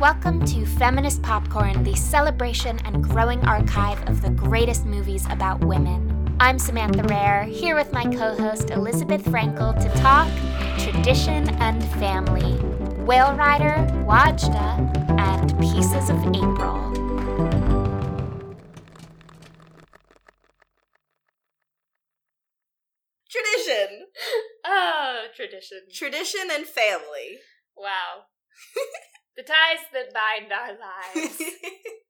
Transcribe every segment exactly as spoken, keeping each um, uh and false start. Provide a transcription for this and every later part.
Welcome to Feminist Popcorn, the celebration and growing archive of the greatest movies about women. I'm Samantha Rare, here with my co-host Elizabeth Frankel to talk tradition and family, Whale Rider, Wajda, and Pieces of April. Tradition. Oh, tradition. Tradition and family. Wow. The ties that bind our lives.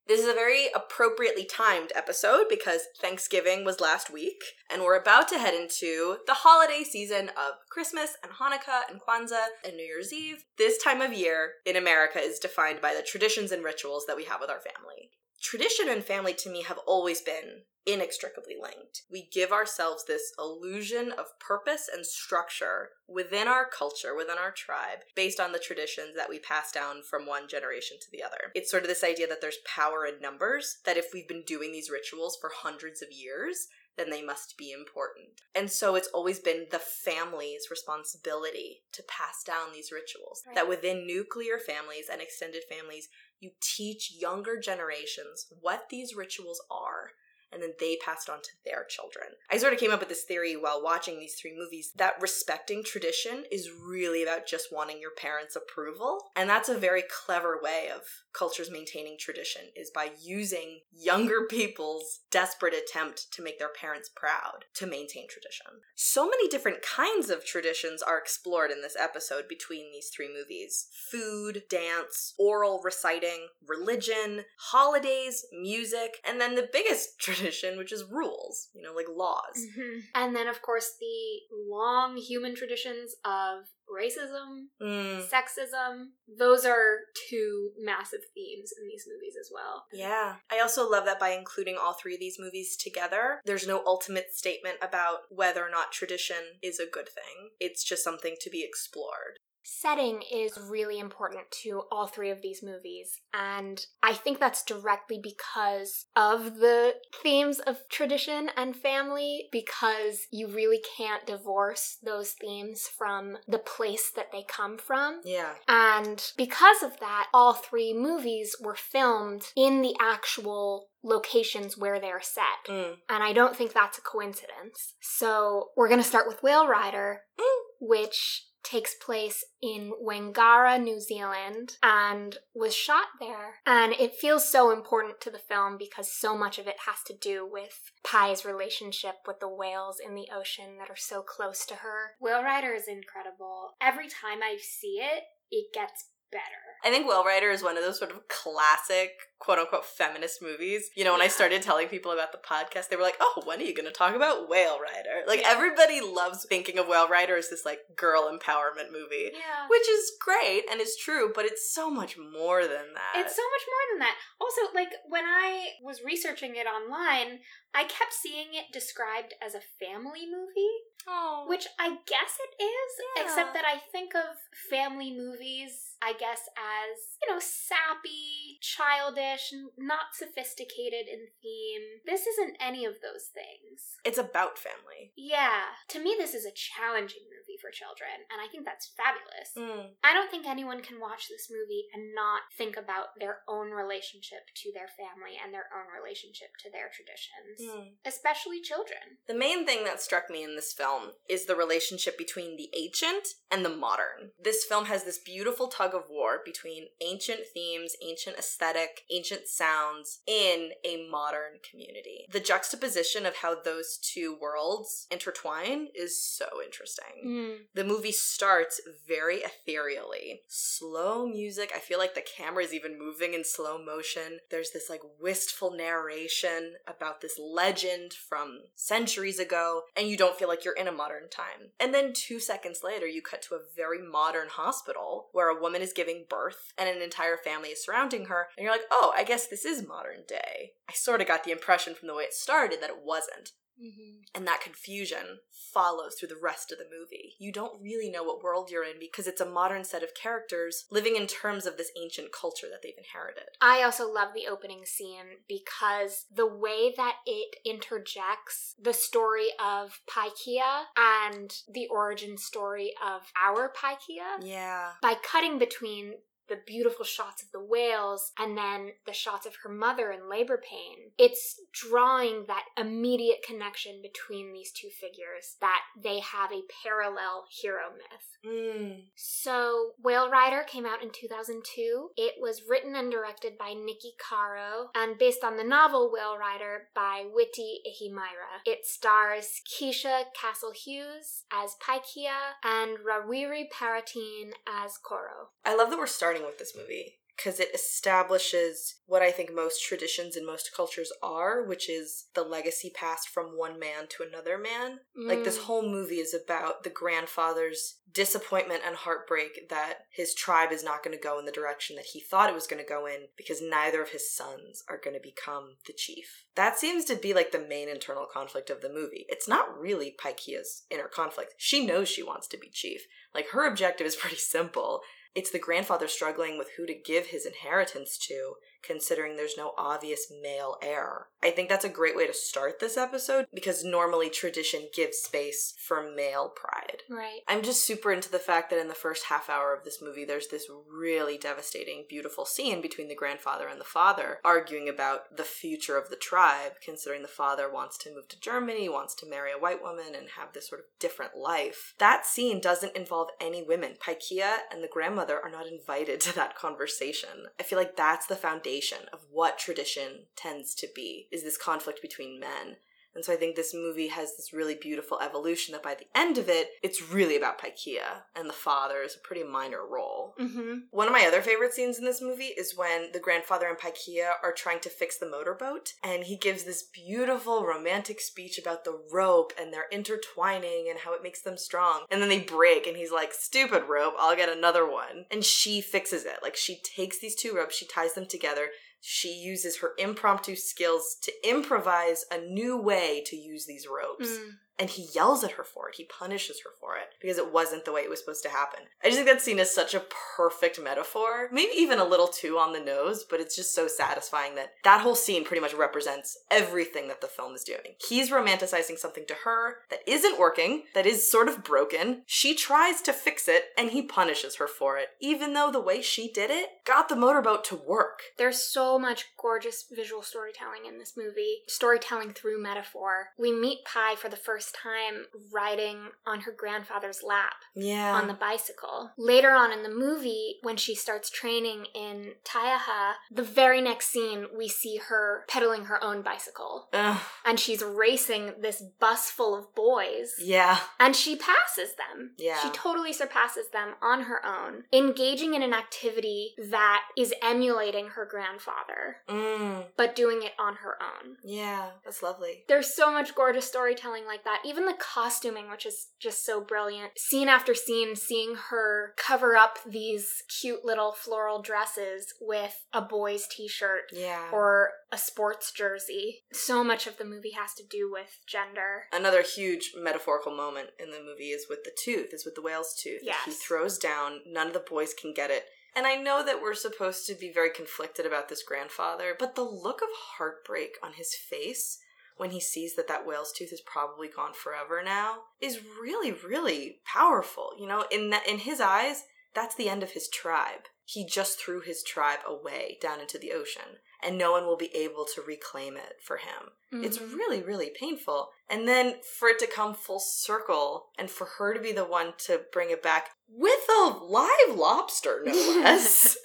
This is a very appropriately timed episode because Thanksgiving was last week, and we're about to head into the holiday season of Christmas and Hanukkah and Kwanzaa and New Year's Eve. This time of year in America is defined by the traditions and rituals that we have with our family. Tradition and family to me have always been inextricably linked. We give ourselves this illusion of purpose and structure within our culture, within our tribe, based on the traditions that we pass down from one generation to the other. It's sort of this idea that there's power in numbers, that if we've been doing these rituals for hundreds of years, then they must be important. And so it's always been the family's responsibility to pass down these rituals, right? That within nuclear families and extended families, you teach younger generations what these rituals are, and then they passed on to their children. I sort of came up with this theory while watching these three movies that respecting tradition is really about just wanting your parents' approval. And that's a very clever way of cultures maintaining tradition, is by using younger people's desperate attempt to make their parents proud to maintain tradition. So many different kinds of traditions are explored in this episode between these three movies. Food, dance, oral reciting, religion, holidays, music, and then the biggest tradition Tradition, which is rules, you know, like laws. Mm-hmm. And then, of course, the long human traditions of racism, mm. sexism. Those are two massive themes in these movies as well. Yeah. I also love that by including all three of these movies together, there's no ultimate statement about whether or not tradition is a good thing. It's just something to be explored. Setting is really important to all three of these movies, and I think that's directly because of the themes of tradition and family, because you really can't divorce those themes from the place that they come from. Yeah. And because of that, all three movies were filmed in the actual locations where they're set, mm. and I don't think that's a coincidence. So we're going to start with Whale Rider, mm. which takes place in Whangara, New Zealand, and was shot there. And it feels so important to the film because so much of it has to do with Pai's relationship with the whales in the ocean that are so close to her. Whale Rider is incredible. Every time I see it, it gets better. I think Whale Rider is one of those sort of classic, quote-unquote, feminist movies. You know, when yeah. I started telling people about the podcast, they were like, oh, when are you going to talk about Whale Rider? Like, yeah. everybody loves thinking of Whale Rider as this, like, girl empowerment movie. Yeah. Which is great, and it's true, but it's so much more than that. It's so much more than that. Also, like, when I was researching it online, I kept seeing it described as a family movie. Oh. Which I guess it is, yeah. except that I think of family movies, I guess, as, you know, sappy, childish, not sophisticated in theme. This isn't any of those things. It's about family. Yeah. To me, this is a challenging movie for children, and I think that's fabulous. Mm. I don't think anyone can watch this movie and not think about their own relationship to their family and their own relationship to their traditions, mm. especially children. The main thing that struck me in this film is the relationship between the ancient and the modern. This film has this beautiful tug of war between ancient themes, ancient aesthetic, ancient sounds in a modern community. The juxtaposition of how those two worlds intertwine is so interesting. Mm. The movie starts very ethereally. Slow music. I feel like the camera is even moving in slow motion. There's this like wistful narration about this legend from centuries ago, and you don't feel like you're in a modern time. And then two seconds later, you cut to a very modern hospital where a woman is giving birth and an entire family is surrounding her. And you're like, oh, I guess this is modern day. I sort of got the impression from the way it started that it wasn't. Mm-hmm. And that confusion follows through the rest of the movie. You don't really know what world you're in because it's a modern set of characters living in terms of this ancient culture that they've inherited. I also love the opening scene because the way that it interjects the story of Paikea and the origin story of our Paikea. Yeah. By cutting between the beautiful shots of the whales, and then the shots of her mother in labor pain. It's drawing that immediate connection between these two figures, that they have a parallel hero myth. Mm. So, Whale Rider came out in two thousand two. It was written and directed by Nikki Caro, and based on the novel Whale Rider by Witi Ihimaera. It stars Keisha Castle-Hughes as Paikea, and Rawiri Paratene as Koro. I love that we're starting with this movie because it establishes what I think most traditions in most cultures are, which is the legacy passed from one man to another man. Mm. Like, this whole movie is about the grandfather's disappointment and heartbreak that his tribe is not going to go in the direction that he thought it was going to go in because neither of his sons are going to become the chief. That seems to be like the main internal conflict of the movie. It's not really Paikea's inner conflict. She knows she wants to be chief. Like, her objective is pretty simple. It's the grandfather struggling with who to give his inheritance to, considering there's no obvious male heir. I think that's a great way to start this episode, because normally tradition gives space for male pride. Right. I'm just super into the fact that in the first half hour of this movie, there's this really devastating, beautiful scene between the grandfather and the father, arguing about the future of the tribe, considering the father wants to move to Germany, wants to marry a white woman, and have this sort of different life. That scene doesn't involve any women. Paikea and the grandmother are not invited to that conversation. I feel like that's the foundation of what tradition tends to be, is this conflict between men. And so I think this movie has this really beautiful evolution that by the end of it, it's really about Paikea, and the father is a pretty minor role. Mm-hmm. One of my other favorite scenes in this movie is when the grandfather and Paikea are trying to fix the motorboat, and he gives this beautiful romantic speech about the rope and their intertwining and how it makes them strong. And then they break, and he's like, stupid rope, I'll get another one. And she fixes it. Like, she takes these two ropes, she ties them together. She uses her impromptu skills to improvise a new way to use these ropes. Mm. And he yells at her for it. He punishes her for it because it wasn't the way it was supposed to happen. I just think that scene is such a perfect metaphor. Maybe even a little too on the nose, but it's just so satisfying that that whole scene pretty much represents everything that the film is doing. He's romanticizing something to her that isn't working, that is sort of broken. She tries to fix it, and he punishes her for it, even though the way she did it got the motorboat to work. There's so much gorgeous visual storytelling in this movie. Storytelling through metaphor. We meet Pai for the first time riding on her grandfather's lap, yeah, on the bicycle. Later on in the movie, when she starts training in Taiaha, the very next scene we see her pedaling her own bicycle. Ugh. And she's racing this bus full of boys. Yeah. And she passes them. Yeah. She totally surpasses them on her own, engaging in an activity that is emulating her grandfather, mm. but doing it on her own. Yeah, that's lovely. There's so much gorgeous storytelling like that. Even the costuming, which is just so brilliant. Scene after scene, seeing her cover up these cute little floral dresses with a boy's t-shirt, yeah, or a sports jersey. So much of the movie has to do with gender. Another huge metaphorical moment in the movie is with the tooth, is with the whale's tooth. Yes. He throws down, none of the boys can get it. And I know that we're supposed to be very conflicted about this grandfather, but the look of heartbreak on his face when he sees that that whale's tooth is probably gone forever now, is really, really powerful. You know, in that, in his eyes, that's the end of his tribe. He just threw his tribe away down into the ocean, and no one will be able to reclaim it for him. Mm-hmm. It's really, really painful. And then for it to come full circle, and for her to be the one to bring it back with a live lobster, no less.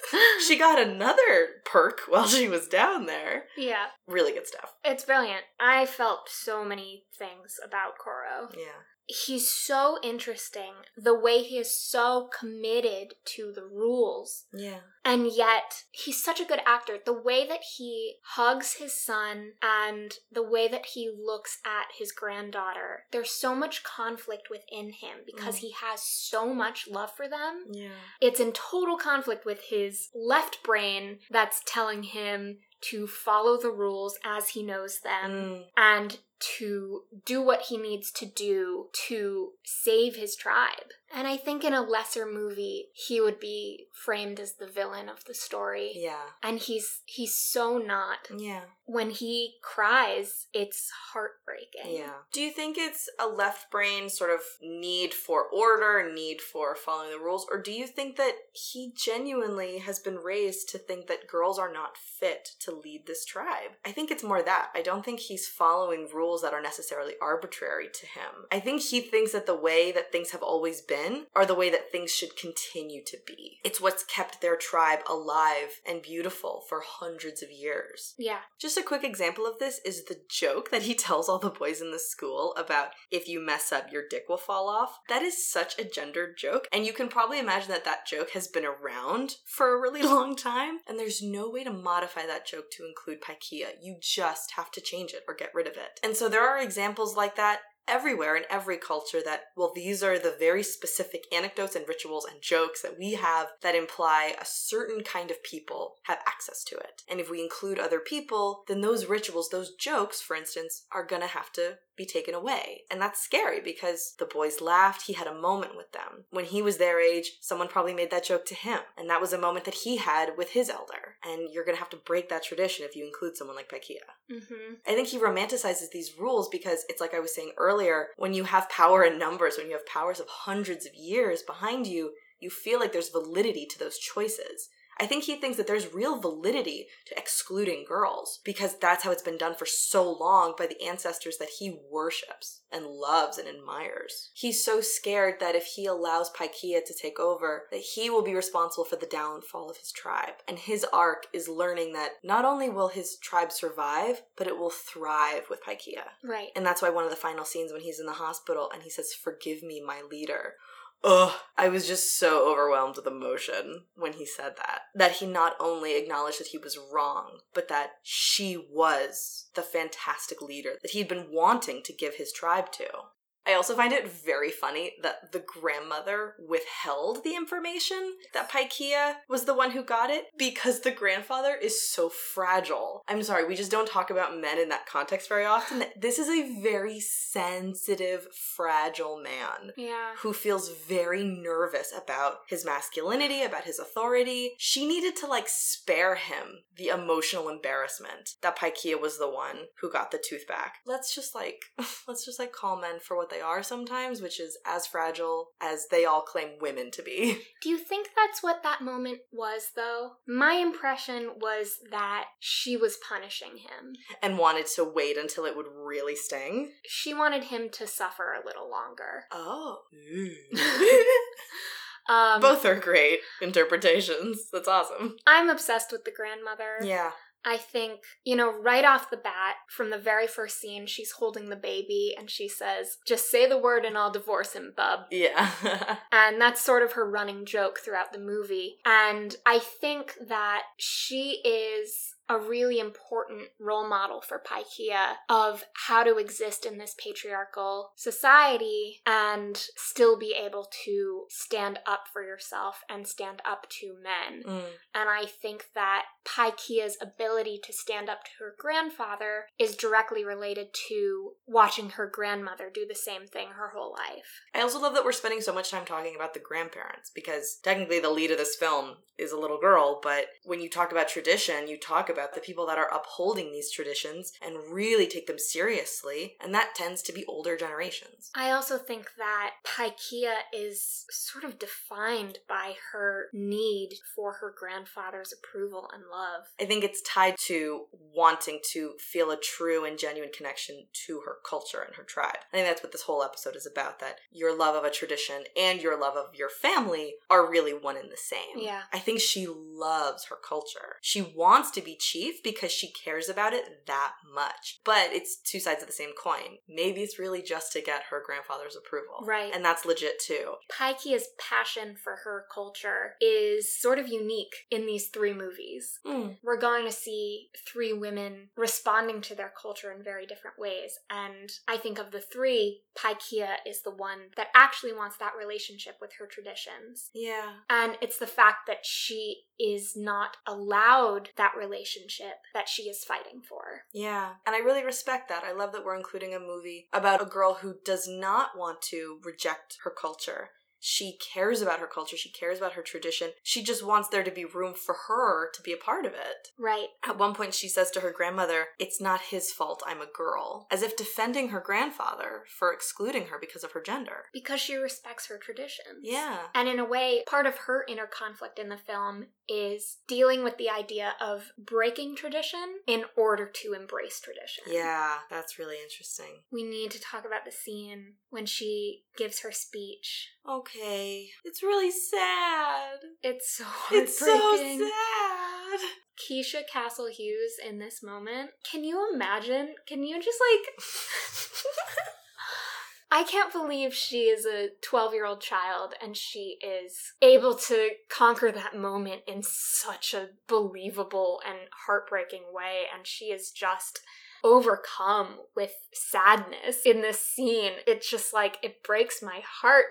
She got another perk while she was down there. Yeah. Really good stuff. It's brilliant. I felt so many things about Koro. Yeah. He's so interesting. The way he is so committed to the rules. Yeah. And yet, he's such a good actor. The way that he hugs his son and the way that he looks at his granddaughter, there's so much conflict within him because mm. he has so much love for them. Yeah. It's in total conflict with his left brain that's telling him to follow the rules as he knows them mm. and to do what he needs to do to save his tribe. And I think in a lesser movie, he would be framed as the villain of the story. Yeah. And he's he's so not. Yeah. When he cries, it's heartbreaking. Yeah. Do you think it's a left brain sort of need for order, need for following the rules? Or do you think that he genuinely has been raised to think that girls are not fit to lead this tribe? I think it's more that. I don't think he's following rules that are necessarily arbitrary to him. I think he thinks that the way that things have always been are the way that things should continue to be. It's what's kept their tribe alive and beautiful for hundreds of years. Yeah. Just a quick example of this is the joke that he tells all the boys in the school about if you mess up, your dick will fall off. That is such a gendered joke. And you can probably imagine that that joke has been around for a really long time. And there's no way to modify that joke to include Paikea. You just have to change it or get rid of it. And so there are examples like that everywhere in every culture that, well, these are the very specific anecdotes and rituals and jokes that we have that imply a certain kind of people have access to it. And if we include other people, then those rituals, those jokes, for instance, are gonna have to be taken away. And that's scary because the boys laughed. He had a moment with them. When he was their age, someone probably made that joke to him. And that was a moment that he had with his elder. And you're going to have to break that tradition if you include someone like Paikea. Mm-hmm. I think he romanticizes these rules because it's like I was saying earlier, when you have power in numbers, when you have powers of hundreds of years behind you, you feel like there's validity to those choices. I think he thinks that there's real validity to excluding girls because that's how it's been done for so long by the ancestors that he worships and loves and admires. He's so scared that if he allows Paikea to take over, that he will be responsible for the downfall of his tribe. And his arc is learning that not only will his tribe survive, but it will thrive with Paikea. Right. And that's why one of the final scenes when he's in the hospital and he says, "Forgive me, my leader." Ugh, I was just so overwhelmed with emotion when he said that. That he not only acknowledged that he was wrong, but that she was the fantastic leader that he'd been wanting to give his tribe to. I also find it very funny that the grandmother withheld the information that Paikea was the one who got it because the grandfather is so fragile. I'm sorry, we just don't talk about men in that context very often. This is a very sensitive, fragile man yeah. who feels very nervous about his masculinity, about his authority. She needed to, like, spare him the emotional embarrassment that Paikea was the one who got the tooth back. Let's just, like, let's just, like, call men for what they are sometimes, which is as fragile as they all claim women to be. Do you think that's what that moment was, though? My impression was that she was punishing him. And wanted to wait until it would really sting? She wanted him to suffer a little longer. Oh. um, Both are great interpretations. That's awesome. I'm obsessed with the grandmother. Yeah. I think, you know, right off the bat, from the very first scene, she's holding the baby and she says, "Just say the word and I'll divorce him, bub." Yeah. And that's sort of her running joke throughout the movie. And I think that she is a really important role model for Paikea of how to exist in this patriarchal society and still be able to stand up for yourself and stand up to men. Mm. And I think that Paikea's ability to stand up to her grandfather is directly related to watching her grandmother do the same thing her whole life. I also love that we're spending so much time talking about the grandparents because technically the lead of this film is a little girl, but when you talk about tradition, you talk about the people that are upholding these traditions and really take them seriously, and that tends to be older generations. I also think that Paikea is sort of defined by her need for her grandfather's approval and love. I think it's tied to wanting to feel a true and genuine connection to her culture and her tribe. I think that's what this whole episode is about, that your love of a tradition and your love of your family are really one and the same. Yeah. I think she loves her culture. She wants to be chief because she cares about it that much. But it's two sides of the same coin. Maybe it's really just to get her grandfather's approval. Right. And that's legit too. Paikea's passion for her culture is sort of unique in these three movies. Mm. We're going to see three women responding to their culture in very different ways. And I think of the three, Paikea is the one that actually wants that relationship with her traditions. Yeah. And it's the fact that she is not allowed that relationship relationship that she is fighting for. Yeah. And I really respect that. I love that we're including a movie about a girl who does not want to reject her culture. She cares about her culture. She cares about her tradition. She just wants there to be room for her to be a part of it. Right. At one point, she says to her grandmother, "It's not his fault I'm a girl," as if defending her grandfather for excluding her because of her gender. Because she respects her traditions. Yeah. And in a way, part of her inner conflict in the film is dealing with the idea of breaking tradition in order to embrace tradition. Yeah, that's really interesting. We need to talk about the scene when she gives her speech. Okay. Okay. It's really sad. It's so heartbreaking. It's so sad. Keisha Castle-Hughes in this moment. Can you imagine? Can you just like... I can't believe she is a twelve-year-old child and she is able to conquer that moment in such a believable and heartbreaking way. And she is just... overcome with sadness in this scene. It's just like, it breaks my heart.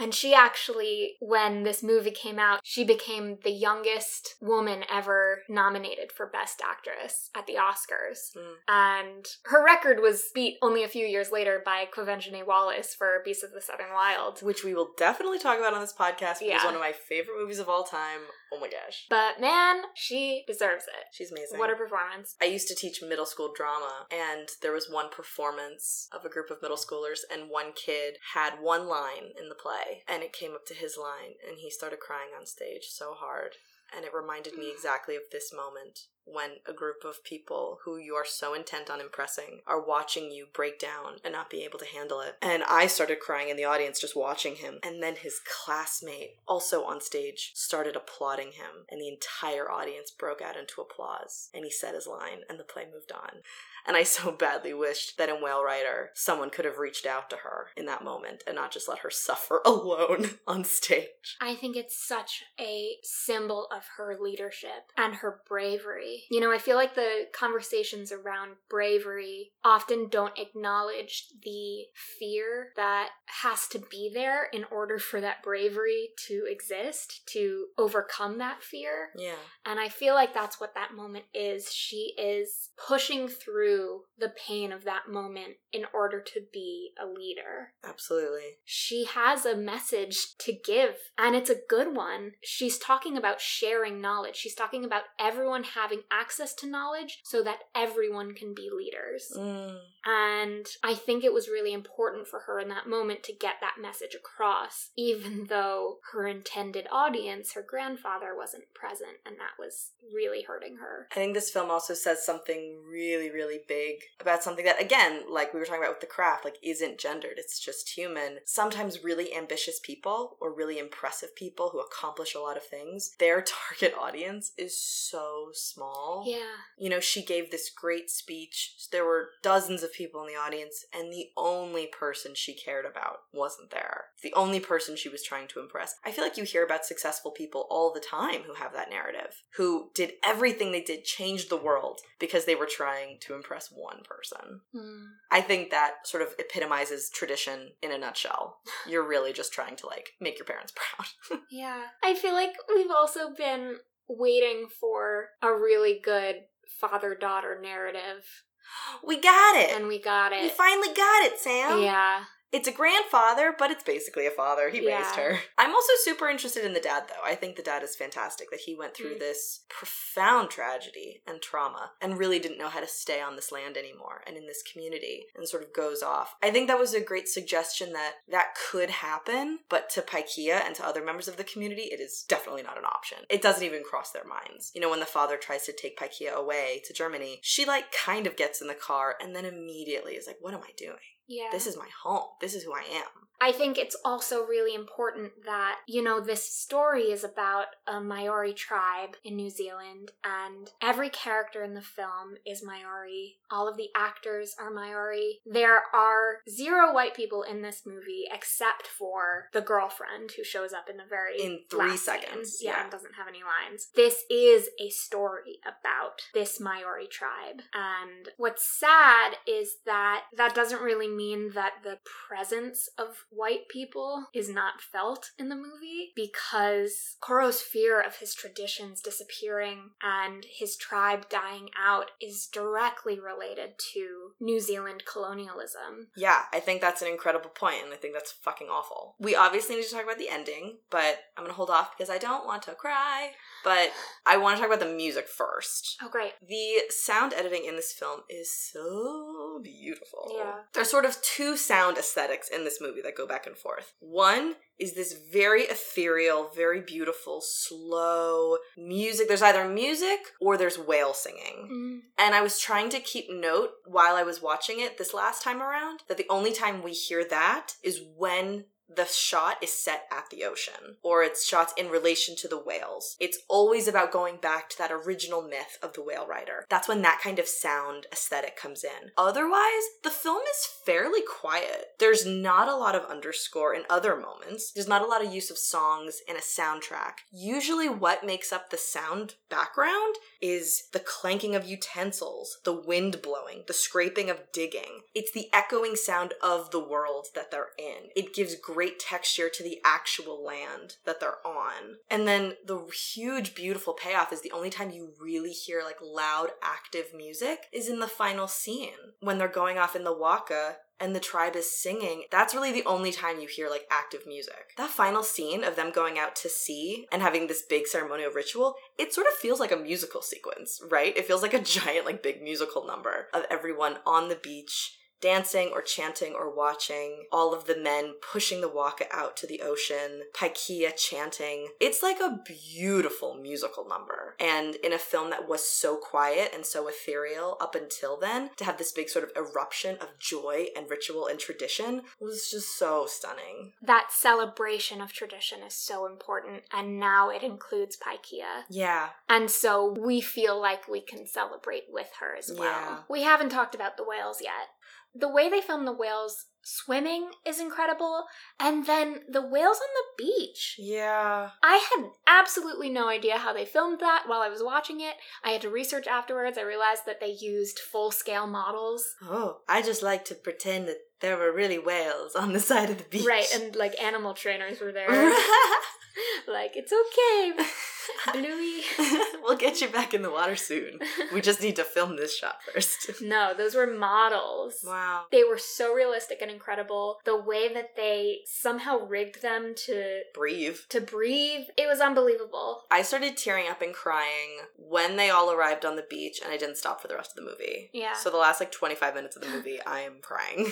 And she actually, when this movie came out, she became the youngest woman ever nominated for Best Actress at the Oscars. Mm. And her record was beat only a few years later by Quvenzhané Wallis for Beasts of the Southern Wild. Which we will definitely talk about on this podcast. It yeah. is one of my favorite movies of all time. Oh my gosh. But man, she deserves it. She's amazing. What a performance. I used to teach middle school drama. And there was one performance of a group of middle schoolers, and one kid had one line in the play, and it came up to his line, and he started crying on stage so hard. And it reminded me exactly of this moment when a group of people who you are so intent on impressing are watching you break down and not be able to handle it. And I started crying in the audience just watching him. And then his classmate, also on stage, started applauding him. And the entire audience broke out into applause. And he said his line, and the play moved on. And I so badly wished that in Whale Rider, someone could have reached out to her in that moment and not just let her suffer alone on stage. I think it's such a symbol of her leadership and her bravery. You know, I feel like the conversations around bravery often don't acknowledge the fear that has to be there in order for that bravery to exist, to overcome that fear. Yeah. And I feel like that's what that moment is. She is pushing through the pain of that moment in order to be a leader. Absolutely. She has a message to give, and it's a good one. She's talking about sharing knowledge. She's talking about everyone having access to knowledge so that everyone can be leaders. Mm. And I think it was really important for her in that moment to get that message across, even though her intended audience, her grandfather, wasn't present, and that was really hurting her. I think this film also says something really, really big about something that, again, like we were talking about with The Craft, like isn't gendered. It's just human. Sometimes really ambitious people or really impressive people who accomplish a lot of things, their target audience is so small. Yeah. You know, she gave this great speech. There were dozens of people in the audience, and the only person she cared about wasn't there. The only person she was trying to impress. I feel like you hear about successful people all the time who have that narrative, who did everything they did, changed the world because they were trying to impress one person. Mm. I think that sort of epitomizes tradition in a nutshell. You're really just trying to like make your parents proud. Yeah. I feel like we've also been waiting for a really good father-daughter narrative. We got it. And we got it. We finally got it, Sam. Yeah. It's a grandfather, but it's basically a father. He yeah. raised her. I'm also super interested in the dad, though. I think the dad is fantastic, that he went through mm. this profound tragedy and trauma and really didn't know how to stay on this land anymore and in this community, and sort of goes off. I think that was a great suggestion that that could happen, but to Paikea and to other members of the community, it is definitely not an option. It doesn't even cross their minds. You know, when the father tries to take Paikea away to Germany, she like kind of gets in the car and then immediately is like, what am I doing? Yeah. This is my home. This is who I am. I think it's also really important that, you know, this story is about a Maori tribe in New Zealand, and every character in the film is Maori. All of the actors are Maori. There are zero white people in this movie except for the girlfriend who shows up in the very in three seconds. Yeah, yeah, and doesn't have any lines. This is a story about this Maori tribe. And what's sad is that that doesn't really mean that the presence of white people is not felt in the movie, because Koro's fear of his traditions disappearing and his tribe dying out is directly related to New Zealand colonialism. Yeah, I think that's an incredible point, and I think that's fucking awful. We obviously need to talk about the ending, but I'm going to hold off because I don't want to cry, but I want to talk about the music first. Oh, great. The sound editing in this film is so beautiful. Yeah. There's sort of two sound aesthetics in this movie that go back and forth. One is this very ethereal, very beautiful, slow music. There's either music or there's whale singing. Mm. And I was trying to keep note while I was watching it this last time around that the only time we hear that is when the shot is set at the ocean, or it's shots in relation to the whales. It's always about going back to that original myth of the Whale Rider. That's when that kind of sound aesthetic comes in. Otherwise, the film is fairly quiet. There's not a lot of underscore in other moments. There's not a lot of use of songs in a soundtrack. Usually what makes up the sound background is the clanking of utensils, the wind blowing, the scraping of digging. It's the echoing sound of the world that they're in. It gives great great texture to the actual land that they're on. And then the huge, beautiful payoff is the only time you really hear like loud, active music is in the final scene when they're going off in the waka and the tribe is singing. That's really the only time you hear, like, active music. That final scene of them going out to sea and having this big ceremonial ritual, it sort of feels like a musical sequence, right? It feels like a giant, like, big musical number of everyone on the beach dancing or chanting or watching, all of the men pushing the waka out to the ocean, Paikea chanting. It's like a beautiful musical number. And in a film that was so quiet and so ethereal up until then, to have this big sort of eruption of joy and ritual and tradition was just so stunning. That celebration of tradition is so important, and now it includes Paikea. Yeah. And so we feel like we can celebrate with her as well. Yeah. We haven't talked about the whales yet. The way they film the whales swimming is incredible, and then the whales on the beach. Yeah. I had absolutely no idea how they filmed that while I was watching it. I had to research afterwards. I realized that they used full-scale models. Oh, I just like to pretend that there were really whales on the side of the beach. Right, and like animal trainers were there. Like, it's okay, Bluey. We'll get you back in the water soon. We just need to film this shot first. No, those were models. Wow. They were so realistic and incredible. The way that they somehow rigged them to breathe. To breathe. It was unbelievable. I started tearing up and crying when they all arrived on the beach, and I didn't stop for the rest of the movie. Yeah. So the last like twenty-five minutes of the movie, I am crying.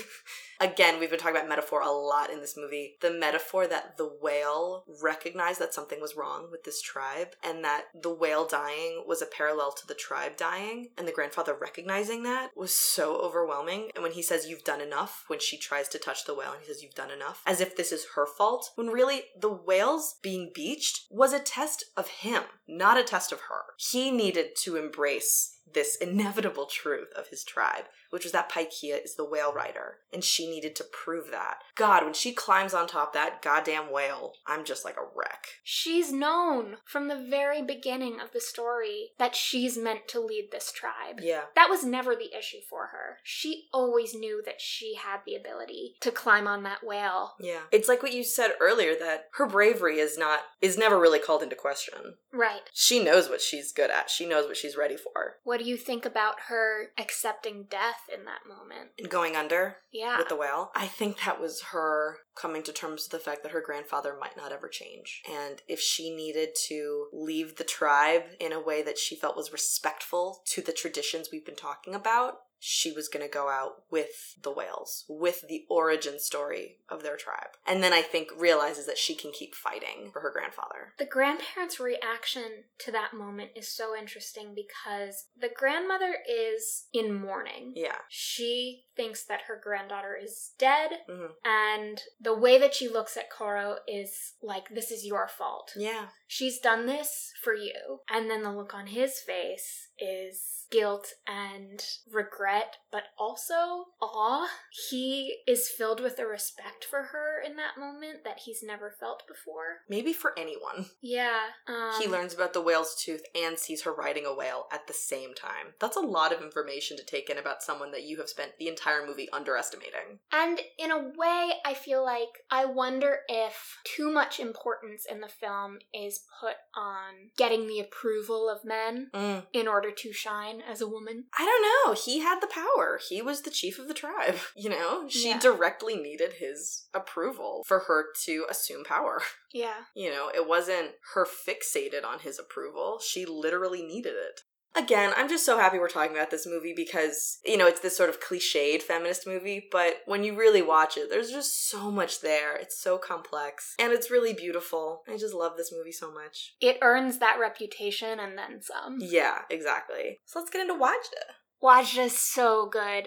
Again, we've been talking about metaphor a lot in this movie. The metaphor that the whale recognized that something was wrong with this tribe, and that the whale dying was a parallel to the tribe dying, and the grandfather recognizing that was so overwhelming. And when he says, "You've done enough," when she tries to touch the whale and he says, "You've done enough," as if this is her fault, when really the whales being beached was a test of him, not a test of her. He needed to embrace this inevitable truth of his tribe, which was that Paikea is the Whale Rider, and she needed to prove that. God, when she climbs on top of that goddamn whale, I'm just like a wreck. She's known from the very beginning of the story that she's meant to lead this tribe. Yeah. That was never the issue for her. She always knew that she had the ability to climb on that whale. Yeah. It's like what you said earlier, that her bravery is not, is never really called into question. Right. She knows what she's good at. She knows what she's ready for. What do you think about her accepting death in that moment? And going under? Yeah. With the whale? I think that was her coming to terms with the fact that her grandfather might not ever change. And if she needed to leave the tribe in a way that she felt was respectful to the traditions we've been talking about, she was going to go out with the whales, with the origin story of their tribe. And then I think realizes that she can keep fighting for her grandfather. The grandparents' reaction to that moment is so interesting because the grandmother is in mourning. Yeah. She thinks that her granddaughter is dead, mm-hmm. and the way that she looks at Koro is like, this is your fault. Yeah. She's done this for you. And then the look on his face is guilt and regret, but also awe. He is filled with a respect for her in that moment that he's never felt before. Maybe for anyone. Yeah. Um, he learns about the whale's tooth and sees her riding a whale at the same time. That's a lot of information to take in about someone that you have spent the entire movie underestimating. And in a way, I feel like I wonder if too much importance in the film is put on getting the approval of men mm. in order to shine as a woman. I don't know. He had the power. He was the chief of the tribe. You know, she yeah. directly needed his approval for her to assume power. Yeah. You know, it wasn't her fixated on his approval. She literally needed it. Again, I'm just so happy we're talking about this movie because, you know, it's this sort of cliched feminist movie, but when you really watch it, there's just so much there. It's so complex, and it's really beautiful. I just love this movie so much. It earns that reputation and then some. Yeah, exactly. So let's get into Wajda. Wajda's so good.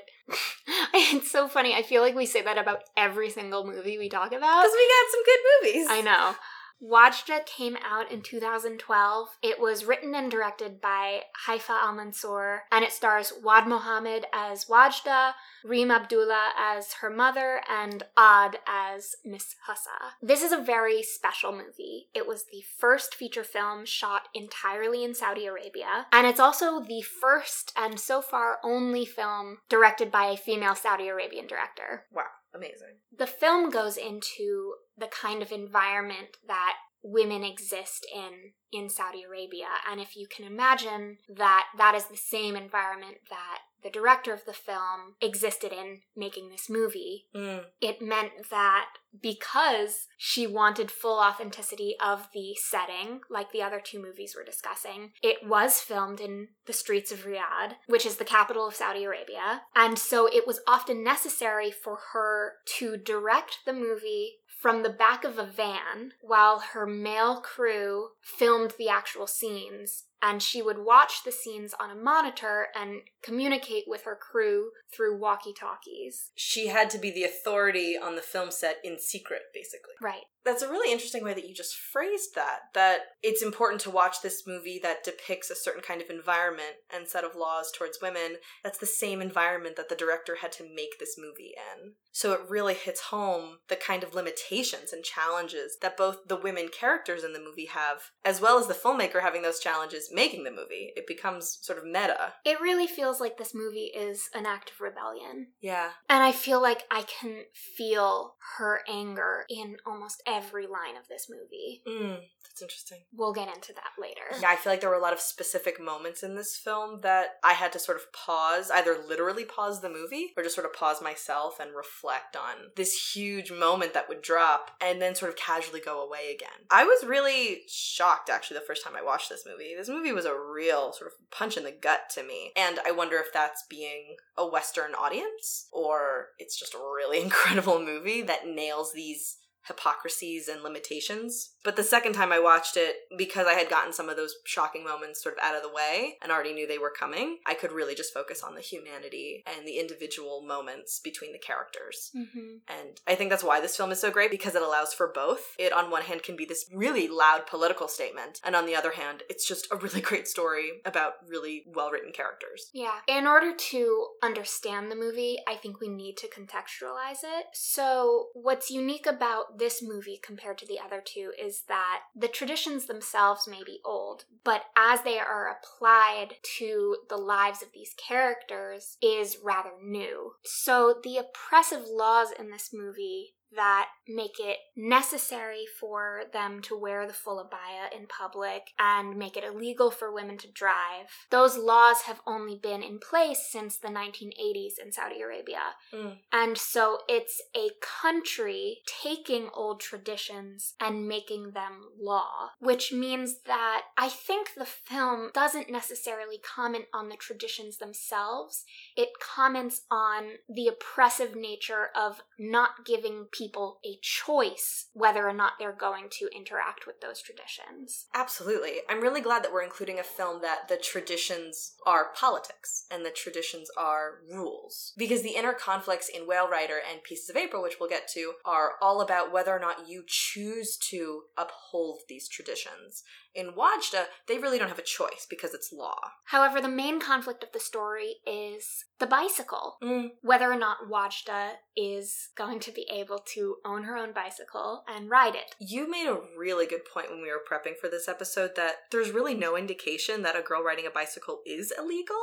It's so funny. I feel like we say that about every single movie we talk about. Because we got some good movies. I know. Wajda came out in two thousand twelve. It was written and directed by Haifaa Al-Mansour, and it stars Wad Mohammed as Wajda, Reem Abdullah as her mother, and Ad as Miss Hussa. This is a very special movie. It was the first feature film shot entirely in Saudi Arabia, and it's also the first and so far only film directed by a female Saudi Arabian director. Wow. Amazing. The film goes into the kind of environment that women exist in in Saudi Arabia, and if you can imagine that that is the same environment that the director of the film existed in making this movie, mm. it meant that because she wanted full authenticity of the setting, like the other two movies we're discussing, it was filmed in the streets of Riyadh, which is the capital of Saudi Arabia. And so it was often necessary for her to direct the movie from the back of a van while her male crew filmed the actual scenes. And she would watch the scenes on a monitor and communicate with her crew through walkie-talkies. She had to be the authority on the film set in secret, basically. Right. That's a really interesting way that you just phrased that, that it's important to watch this movie that depicts a certain kind of environment and set of laws towards women. That's the same environment that the director had to make this movie in. So it really hits home the kind of limitations and challenges that both the women characters in the movie have, as well as the filmmaker having those challenges making the movie. It becomes sort of meta. It really feels like this movie is an act of rebellion. Yeah. And I feel like I can feel her anger in almost every every line of this movie. Mm, that's interesting. We'll get into that later. Yeah, I feel like there were a lot of specific moments in this film that I had to sort of pause, either literally pause the movie or just sort of pause myself and reflect on this huge moment that would drop and then sort of casually go away again. I was really shocked, actually, the first time I watched this movie. This movie was a real sort of punch in the gut to me, and I wonder if that's being a Western audience or it's just a really incredible movie that nails these hypocrisies and limitations. But the second time I watched it, because I had gotten some of those shocking moments sort of out of the way and already knew they were coming, I could really just focus on the humanity and the individual moments between the characters. Mm-hmm. And I think that's why this film is so great, because it allows for both. It, on one hand, can be this really loud political statement, and on the other hand, it's just a really great story about really well-written characters. Yeah. In order to understand the movie, I think we need to contextualize it. So what's unique about this movie compared to the other two is that the traditions themselves may be old, but as they are applied to the lives of these characters is rather new. So the oppressive laws in this movie that make it necessary for them to wear the full abaya in public and make it illegal for women to drive. Those laws have only been in place since the nineteen eighties in Saudi Arabia. Mm. And so it's a country taking old traditions and making them law, which means that I think the film doesn't necessarily comment on the traditions themselves. It comments on the oppressive nature of not giving people people a choice whether or not they're going to interact with those traditions. Absolutely. I'm really glad that we're including a film that the traditions are politics and the traditions are rules. Because the inner conflicts in Whale Rider and Pieces of April, which we'll get to, are all about whether or not you choose to uphold these traditions. In Wajda, they really don't have a choice because it's law. However, the main conflict of the story is the bicycle. Mm. Whether or not Wajda is going to be able to own her own bicycle and ride it. You made a really good point when we were prepping for this episode that there's really no indication that a girl riding a bicycle is illegal.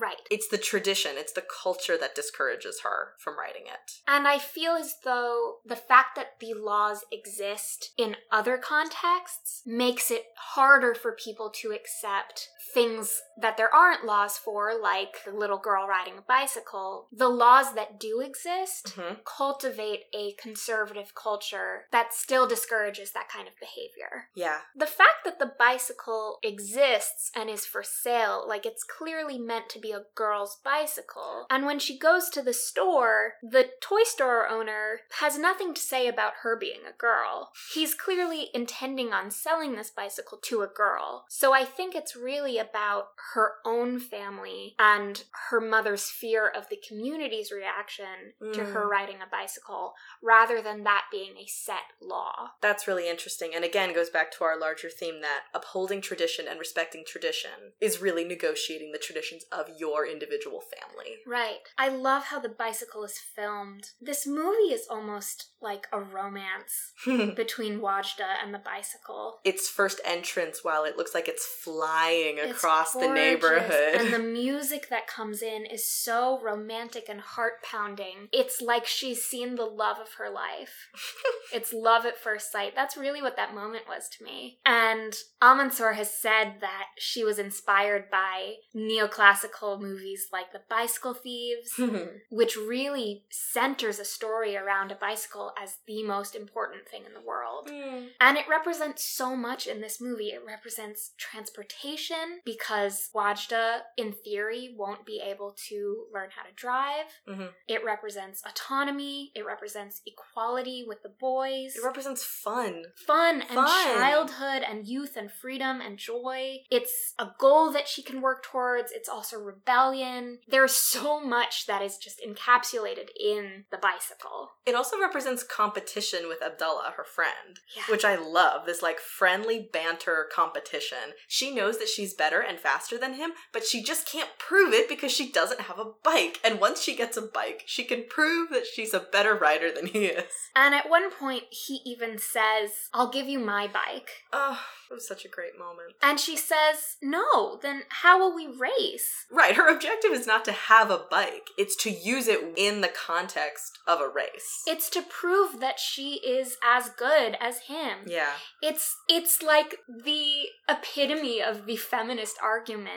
Right. It's the tradition, it's the culture that discourages her from writing it. And I feel as though the fact that the laws exist in other contexts makes it harder for people to accept things that there aren't laws for, like the little girl riding a bicycle. The laws that do exist mm-hmm. cultivate a conservative culture that still discourages that kind of behavior. Yeah. The fact that the bicycle exists and is for sale, like it's clearly meant to be a girl's bicycle. And when she goes to the store, the toy store owner has nothing to say about her being a girl. He's clearly intending on selling this bicycle to a girl. So I think it's really about her own family and her mother's fear of the community's reaction mm. to her riding a bicycle rather than that being a set law. That's really interesting. And again, goes back to our larger theme that upholding tradition and respecting tradition is really negotiating the traditions of your individual family. Right. I love how the bicycle is filmed. This movie is almost like a romance between Wajda and the bicycle. Its first entrance, while it looks like it's flying it's across gorgeous. the neighborhood. And the music that comes in is so romantic and heart-pounding. It's like she's seen the love of her life. It's love at first sight. That's really what that moment was to me. And Al-Mansour has said that she was inspired by neoclassical movies like The Bicycle Thieves, mm-hmm. which really centers a story around a bicycle as the most important thing in the world. Mm. And it represents so much in this movie. It represents transportation because Wajda, in theory, won't be able to learn how to drive. Mm-hmm. It represents autonomy. It represents equality with the boys. It represents fun. Fun, fun. and childhood and youth and freedom and joy. It's a goal that she can work towards. It's also rebellion. There's so much that is just encapsulated in the bicycle. It also represents competition with Abdullah, her friend, yeah. which I love. This like friendly banter competition. She knows that she's better and faster than him, but she just can't prove it because she doesn't have a bike. And once she gets a bike, she can prove that she's a better rider than he is. And at one point, he even says, "I'll give you my bike." Oh, it was such a great moment. And she says, "No, then how will we race?" Right, her objective is not to have a bike. It's to use it in the context of a race. It's to prove that she is as good as him. Yeah. It's it's like the epitome of the feminist argument.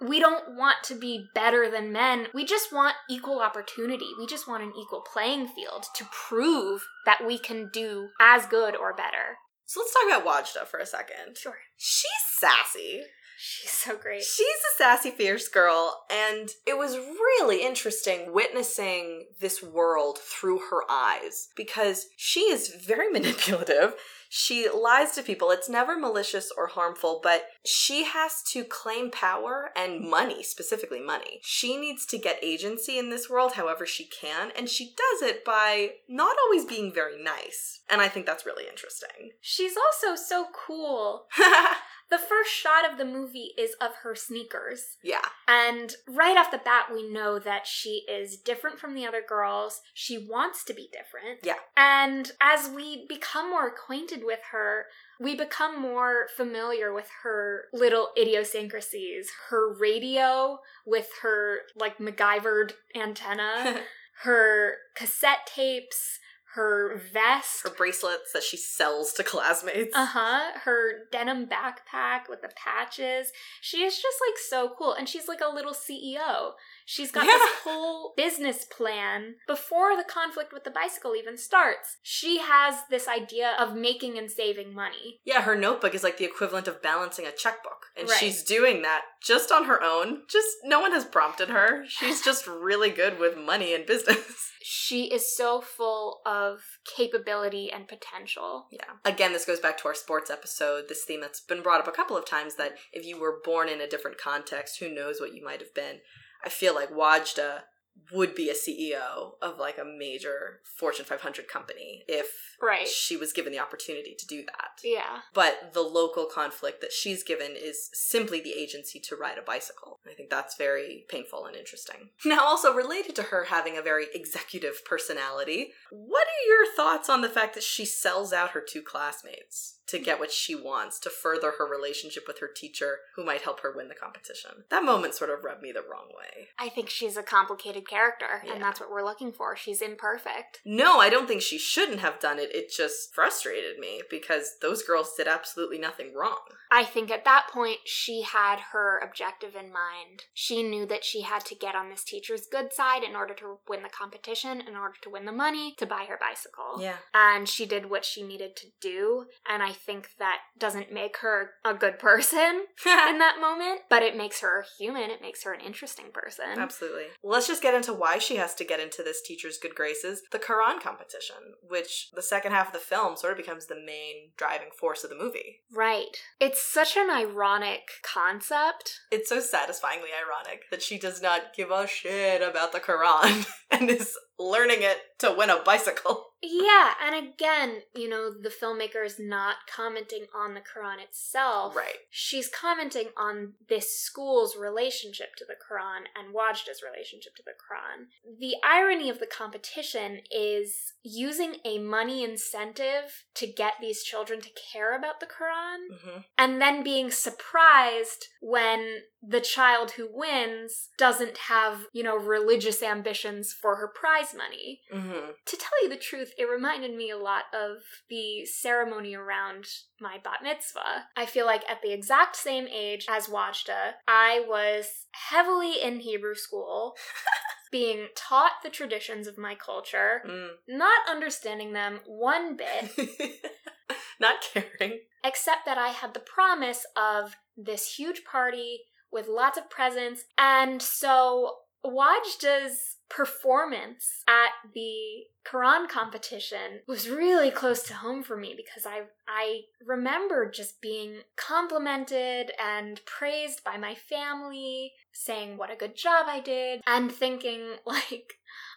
We don't want to be better than men. We just want equal opportunity. We just want an equal playing field to prove that we can do as good or better. So let's talk about Wajda for a second. Sure. She's sassy. She's so great. She's a sassy, fierce girl, and it was really interesting witnessing this world through her eyes because she is very manipulative. She lies to people. It's never malicious or harmful, but she has to claim power and money, specifically money. She needs to get agency in this world however she can, and she does it by not always being very nice. And I think that's really interesting. She's also so cool. The first shot of the movie is of her sneakers. Yeah. And right off the bat, we know that she is different from the other girls. She wants to be different. Yeah. And as we become more acquainted with her, we become more familiar with her little idiosyncrasies. Her radio with her, like, MacGyvered antenna. Her cassette tapes. Her vest. Her bracelets that she sells to classmates. Uh-huh. Her denim backpack with the patches. She is just, like, so cool. And she's like a little C E O. She's got yeah. this whole business plan before the conflict with the bicycle even starts. She has this idea of making and saving money. Yeah, her notebook is like the equivalent of balancing a checkbook. And right. she's doing that just on her own. Just no one has prompted her. She's just really good with money and business. She is so full of Of capability and potential. Yeah. Again, this goes back to our sports episode, this theme that's been brought up a couple of times, that if you were born in a different context, who knows what you might have been. I feel like Wajda would be a C E O of like a major Fortune five hundred company if right. she was given the opportunity to do that. Yeah. But the local conflict that she's given is simply the agency to ride a bicycle. I think that's very painful and interesting. Now, also related to her having a very executive personality, what are your thoughts on the fact that she sells out her two classmates to get what she wants, to further her relationship with her teacher, who might help her win the competition? That moment sort of rubbed me the wrong way. I think she's a complicated character, yeah. and that's what we're looking for. She's imperfect. No, I don't think she shouldn't have done it. It just frustrated me, because those girls did absolutely nothing wrong. I think at that point, she had her objective in mind. She knew that she had to get on this teacher's good side in order to win the competition, in order to win the money, to buy her bicycle. Yeah. And she did what she needed to do, and I I think that doesn't make her a good person in that moment, but it makes her human. It makes her an interesting person. Absolutely. Let's just get into why she has to get into this teacher's good graces, the Quran competition, which the second half of the film sort of becomes the main driving force of the movie. Right. It's such an ironic concept. It's so satisfyingly ironic that she does not give a shit about the Quran and is learning it to win a bicycle. Yeah, and again, you know, the filmmaker is not commenting on the Quran itself. Right. She's commenting on this school's relationship to the Quran and Wajda's relationship to the Quran. The irony of the competition is using a money incentive to get these children to care about the Quran, mm-hmm. and then being surprised when the child who wins doesn't have, you know, religious ambitions for her prize money. Mm-hmm. To tell you the truth, it reminded me a lot of the ceremony around my bat mitzvah. I feel like at the exact same age as Wajda, I was heavily in Hebrew school, being taught the traditions of my culture, mm. not understanding them one bit. Not caring. Except that I had the promise of this huge party with lots of presents, and so Wajda's performance at the Quran competition was really close to home for me, because I I remember just being complimented and praised by my family, saying what a good job I did, and thinking, like,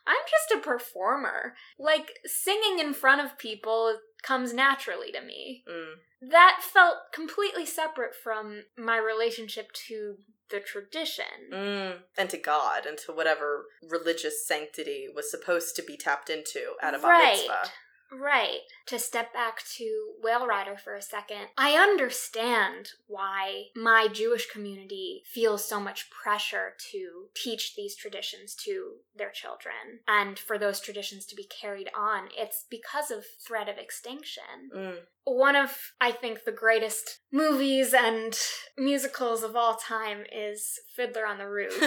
I'm just a performer. Like, singing in front of people comes naturally to me. Mm. That felt completely separate from my relationship to the tradition. Mm. And to God, and to whatever religious sanctity was supposed to be tapped into at a bat mitzvah. Right. Right. To step back to Whale Rider for a second, I understand why my Jewish community feels so much pressure to teach these traditions to their children, and for those traditions to be carried on. It's because of threat of extinction. Mm. One of, I think, the greatest movies and musicals of all time is Fiddler on the Roof,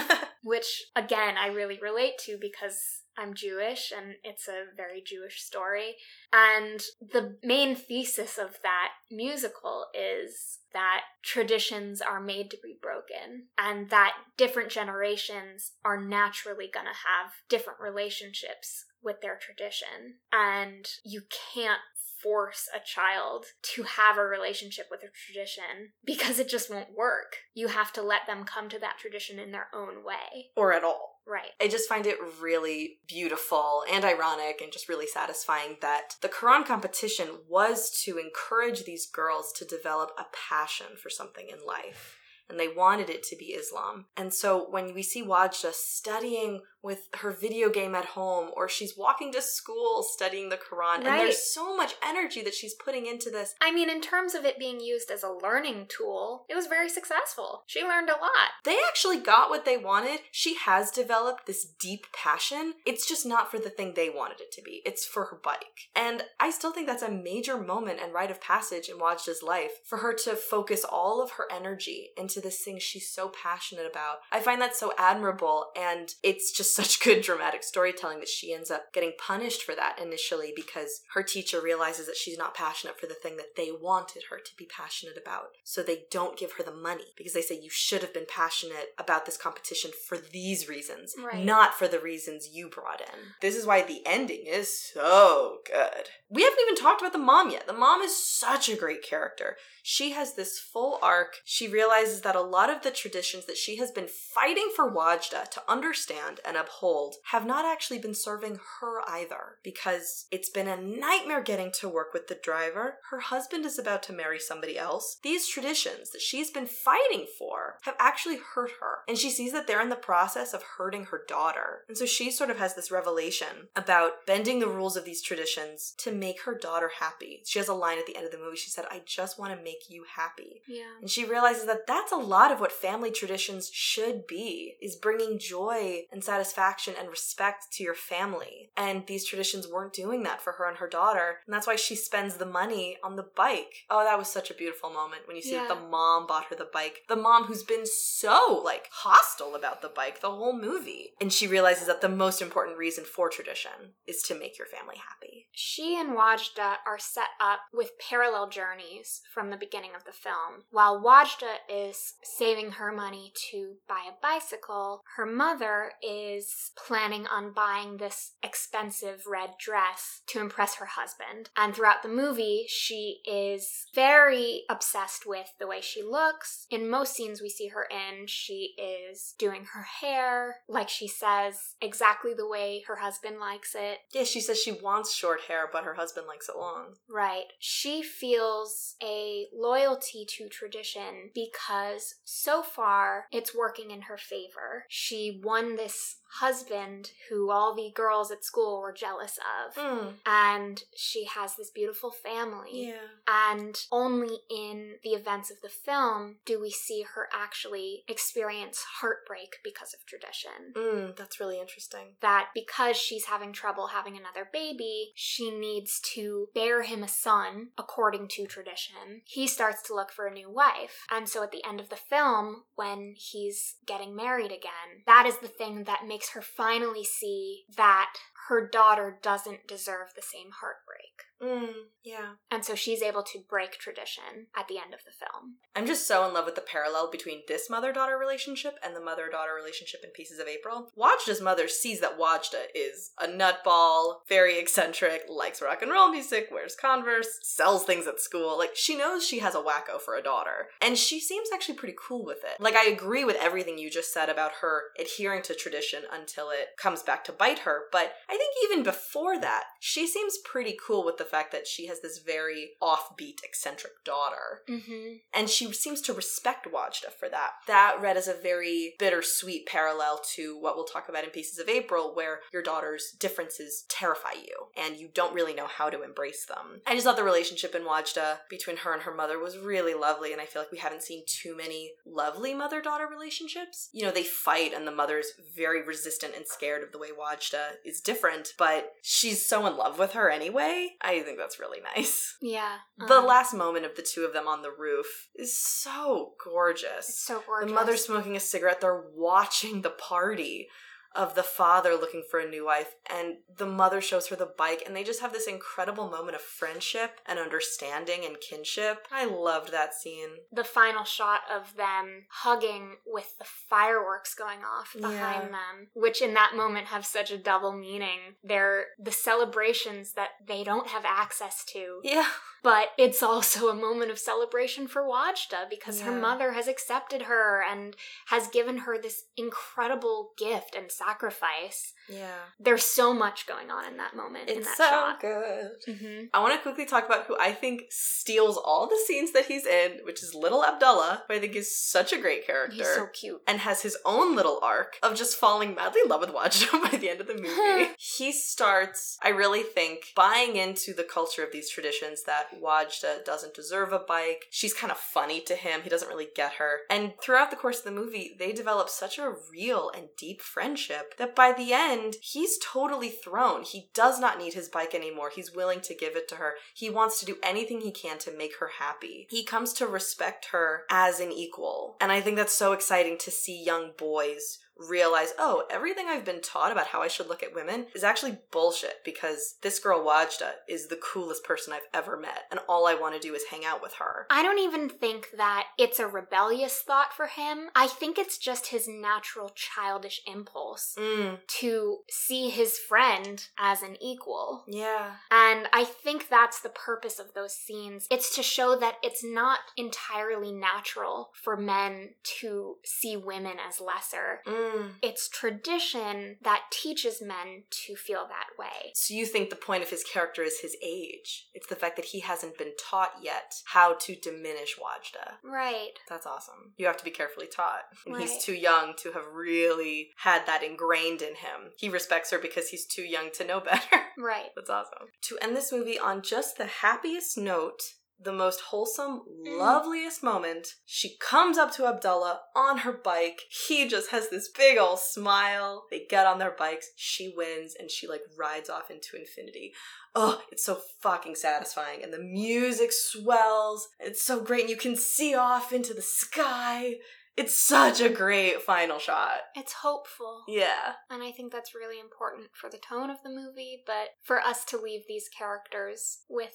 which, again, I really relate to because I'm Jewish, and it's a very Jewish story. And the main thesis of that musical is that traditions are made to be broken, and that different generations are naturally going to have different relationships with their tradition. And you can't force a child to have a relationship with a tradition, because it just won't work. You have to let them come to that tradition in their own way. Or at all. Right. I just find it really beautiful and ironic and just really satisfying that the Quran competition was to encourage these girls to develop a passion for something in life. And they wanted it to be Islam. And so when we see Wajda studying with her video game at home, or she's walking to school studying the Quran, right. and there's so much energy that she's putting into this. I mean, in terms of it being used as a learning tool, it was very successful. She learned a lot. They actually got what they wanted. She has developed this deep passion. It's just not for the thing they wanted it to be. It's for her bike. And I still think that's a major moment and rite of passage in Wajda's life, for her to focus all of her energy into this thing she's so passionate about. I find that so admirable, and it's just such good dramatic storytelling that she ends up getting punished for that initially, because her teacher realizes that she's not passionate for the thing that they wanted her to be passionate about. So they don't give her the money, because they say, you should have been passionate about this competition for these reasons, right. not for the reasons you brought in. This is why the ending is so good. We haven't even talked about the mom yet. The mom is such a great character. She has this full arc. She realizes that a lot of the traditions that she has been fighting for Wajda to understand and uphold have not actually been serving her either, because it's been a nightmare getting to work with the driver. Her husband is about to marry somebody else. These traditions that she's been fighting for have actually hurt her, and she sees that they're in the process of hurting her daughter. And so she sort of has this revelation about bending the rules of these traditions to make her daughter happy. She has a line at the end of the movie. She said, "I just want to make you happy." Yeah. And she realizes that that's a lot of what family traditions should be, is bringing joy and satisfaction and respect to your family. And these traditions weren't doing that for her and her daughter. And that's why she spends the money on the bike. Oh, that was such a beautiful moment when you see yeah. that the mom bought her the bike. The mom who's been so, like, hostile about the bike the whole movie. And she realizes that the most important reason for tradition is to make your family happy. She and Wajda are set up with parallel journeys from the beginning of the film. While Wajda is saving her money to buy a bicycle, her mother is planning on buying this expensive red dress to impress her husband. And throughout the movie, she is very obsessed with the way she looks. In most scenes we see her in, she is doing her hair, like she says, exactly the way her husband likes it. Yeah, she says she wants short hair, but her husband likes it long. Right. She feels a loyalty to tradition because so far it's working in her favor. She won this husband who all the girls at school were jealous of. Mm. And she has this beautiful family. Yeah. And only in the events of the film do we see her actually experience heartbreak because of tradition. Mm, that's really interesting. That because she's having trouble having another baby, she needs to bear him a son according to tradition. He starts to look for a new wife. And so at the end of the film, when he's getting married again, that is the thing that makes her finally see that her daughter doesn't deserve the same heartbreak. Mm, yeah. And so she's able to break tradition at the end of the film. I'm just so in love with the parallel between this mother-daughter relationship and the mother-daughter relationship in Pieces of April. Wajda's mother sees that Wajda is a nutball, very eccentric, likes rock and roll music, wears Converse, sells things at school. Like, she knows she has a wacko for a daughter. And she seems actually pretty cool with it. Like, I agree with everything you just said about her adhering to tradition until it comes back to bite her. But I think even before that, she seems pretty cool with the fact that she has this very offbeat, eccentric daughter. Mm-hmm. And she seems to respect Wajda for that. That read as a very bittersweet parallel to what we'll talk about in Pieces of April, where your daughter's differences terrify you and you don't really know how to embrace them. I just thought the relationship in Wajda between her and her mother was really lovely, and I feel like we haven't seen too many lovely mother-daughter relationships. You know, they fight and the mother's very resistant and scared of the way Wajda is different, but she's so in love with her anyway. I I think that's really nice. Yeah. Um, the last moment of the two of them on the roof is so gorgeous. It's so gorgeous. The mother's smoking a cigarette. They're watching the party of the father looking for a new wife, and the mother shows her the bike, and they just have this incredible moment of friendship and understanding and kinship. I loved that scene. The final shot of them hugging with the fireworks going off behind yeah. them, which in that moment have such a double meaning. They're the celebrations that they don't have access to. Yeah. But it's also a moment of celebration for Wajda because yeah. her mother has accepted her and has given her this incredible gift and sacrifice. Yeah. There's so much going on in that moment. It's in that so shot. Good. Mm-hmm. I want to quickly talk about who I think steals all the scenes that he's in, which is little Abdullah, who I think is such a great character. He's so cute. And has his own little arc of just falling madly in love with Wajda by the end of the movie. He starts, I really think, buying into the culture of these traditions that Wajda doesn't deserve a bike. She's kind of funny to him. He doesn't really get her. And throughout the course of the movie, they develop such a real and deep friendship that by the end, he's totally thrown. He does not need his bike anymore. He's willing to give it to her. He wants to do anything he can to make her happy. He comes to respect her as an equal. And I think that's so exciting to see young boys realize, oh, everything I've been taught about how I should look at women is actually bullshit, because this girl Wajda is the coolest person I've ever met, and all I want to do is hang out with her. I don't even think that it's a rebellious thought for him. I think it's just his natural childish impulse mm. to see his friend as an equal. Yeah. And I think that's the purpose of those scenes. It's to show that it's not entirely natural for men to see women as lesser. Mm. Mm. It's tradition that teaches men to feel that way. So you think the point of his character is his age. It's the fact that he hasn't been taught yet how to diminish Wajda. Right. That's awesome. You have to be carefully taught. And right. He's too young to have really had that ingrained in him. He respects her because he's too young to know better. Right. That's awesome. To end this movie on just the happiest note, the most wholesome, mm. loveliest moment. She comes up to Abdullah on her bike. He just has this big old smile. They get on their bikes. She wins and she like rides off into infinity. Oh, it's so fucking satisfying. And the music swells. It's so great. And you can see off into the sky. It's such a great final shot. It's hopeful. Yeah. And I think that's really important for the tone of the movie, but for us to leave these characters with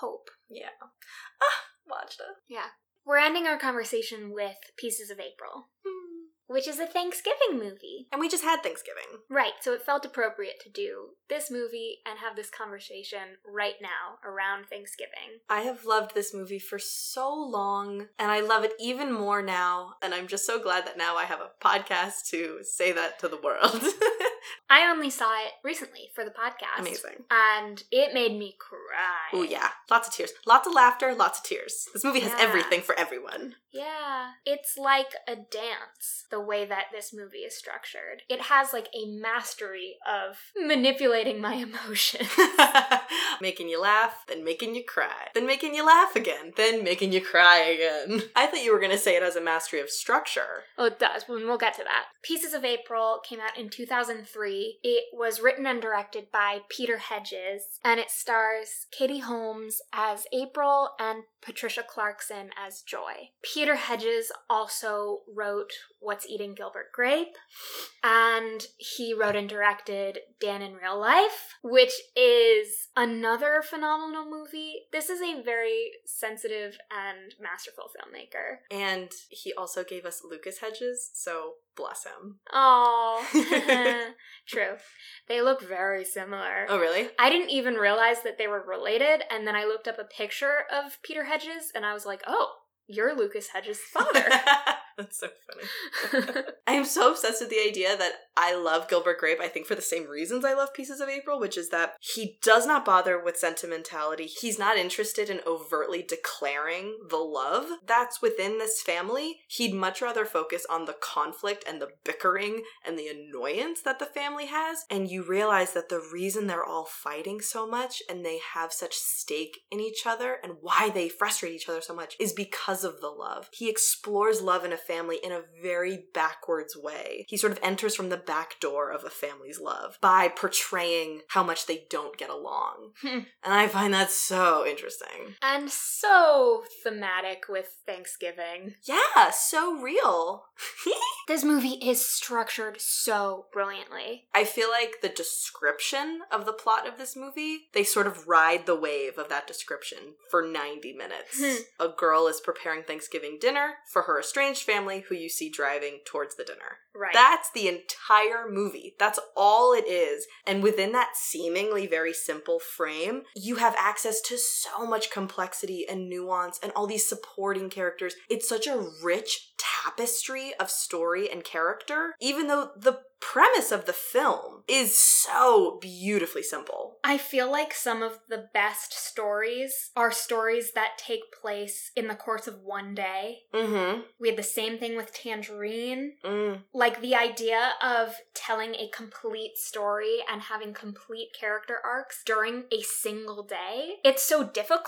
hope. Yeah. Ah, Wajda. Yeah. We're ending our conversation with Pieces of April, mm. which is a Thanksgiving movie. And we just had Thanksgiving. Right, so it felt appropriate to do this movie and have this conversation right now around Thanksgiving. I have loved this movie for so long, and I love it even more now, and I'm just so glad that now I have a podcast to say that to the world. I only saw it recently for the podcast. Amazing. And it made me cry. Oh, yeah. Lots of tears. Lots of laughter, lots of tears. This movie has yeah. everything for everyone. Yeah. It's like a dance, the way that this movie is structured. It has like a mastery of manipulating my emotions. Making you laugh, then making you cry, then making you laugh again, then making you cry again. I thought you were going to say it has a mastery of structure. Oh, it does. We'll get to that. Pieces of April came out in two thousand three. It was written and directed by Peter Hedges, and it stars Katie Holmes as April and Patricia Clarkson as Joy. Peter Hedges also wrote What's Eating Gilbert Grape, and he wrote and directed Dan in Real Life, which is another phenomenal movie. This is a very sensitive and masterful filmmaker. And he also gave us Lucas Hedges, so bless him. Oh, true. They look very similar. Oh, really? I didn't even realize that they were related, and then I looked up a picture of Peter Hedges, and I was like, oh, you're Lucas Hedges' father. That's so funny. I am so obsessed with the idea that I love Gilbert Grape, I think for the same reasons I love Pieces of April, which is that he does not bother with sentimentality. He's not interested in overtly declaring the love that's within this family. He'd much rather focus on the conflict and the bickering and the annoyance that the family has. And you realize that the reason they're all fighting so much and they have such stake in each other and why they frustrate each other so much is because of the love. He explores love in a family in a very backwards way. He sort of enters from the back door of a family's love by portraying how much they don't get along. And I find that so interesting. And so thematic with Thanksgiving. Yeah, so real. This movie is structured so brilliantly. I feel like the description of the plot of this movie, they sort of ride the wave of that description for ninety minutes. A girl is preparing Thanksgiving dinner for her estranged family Family who you see driving towards the dinner. Right. That's the entire movie. That's all it is. And within that seemingly very simple frame, you have access to so much complexity and nuance and all these supporting characters. It's such a rich tapestry of story and character, even though the premise of the film is so beautifully simple. I feel like some of the best stories are stories that take place in the course of one day. Mm-hmm. We had the same thing with Tangerine. Mm. Like the idea of telling a complete story and having complete character arcs during a single day, it's so difficult.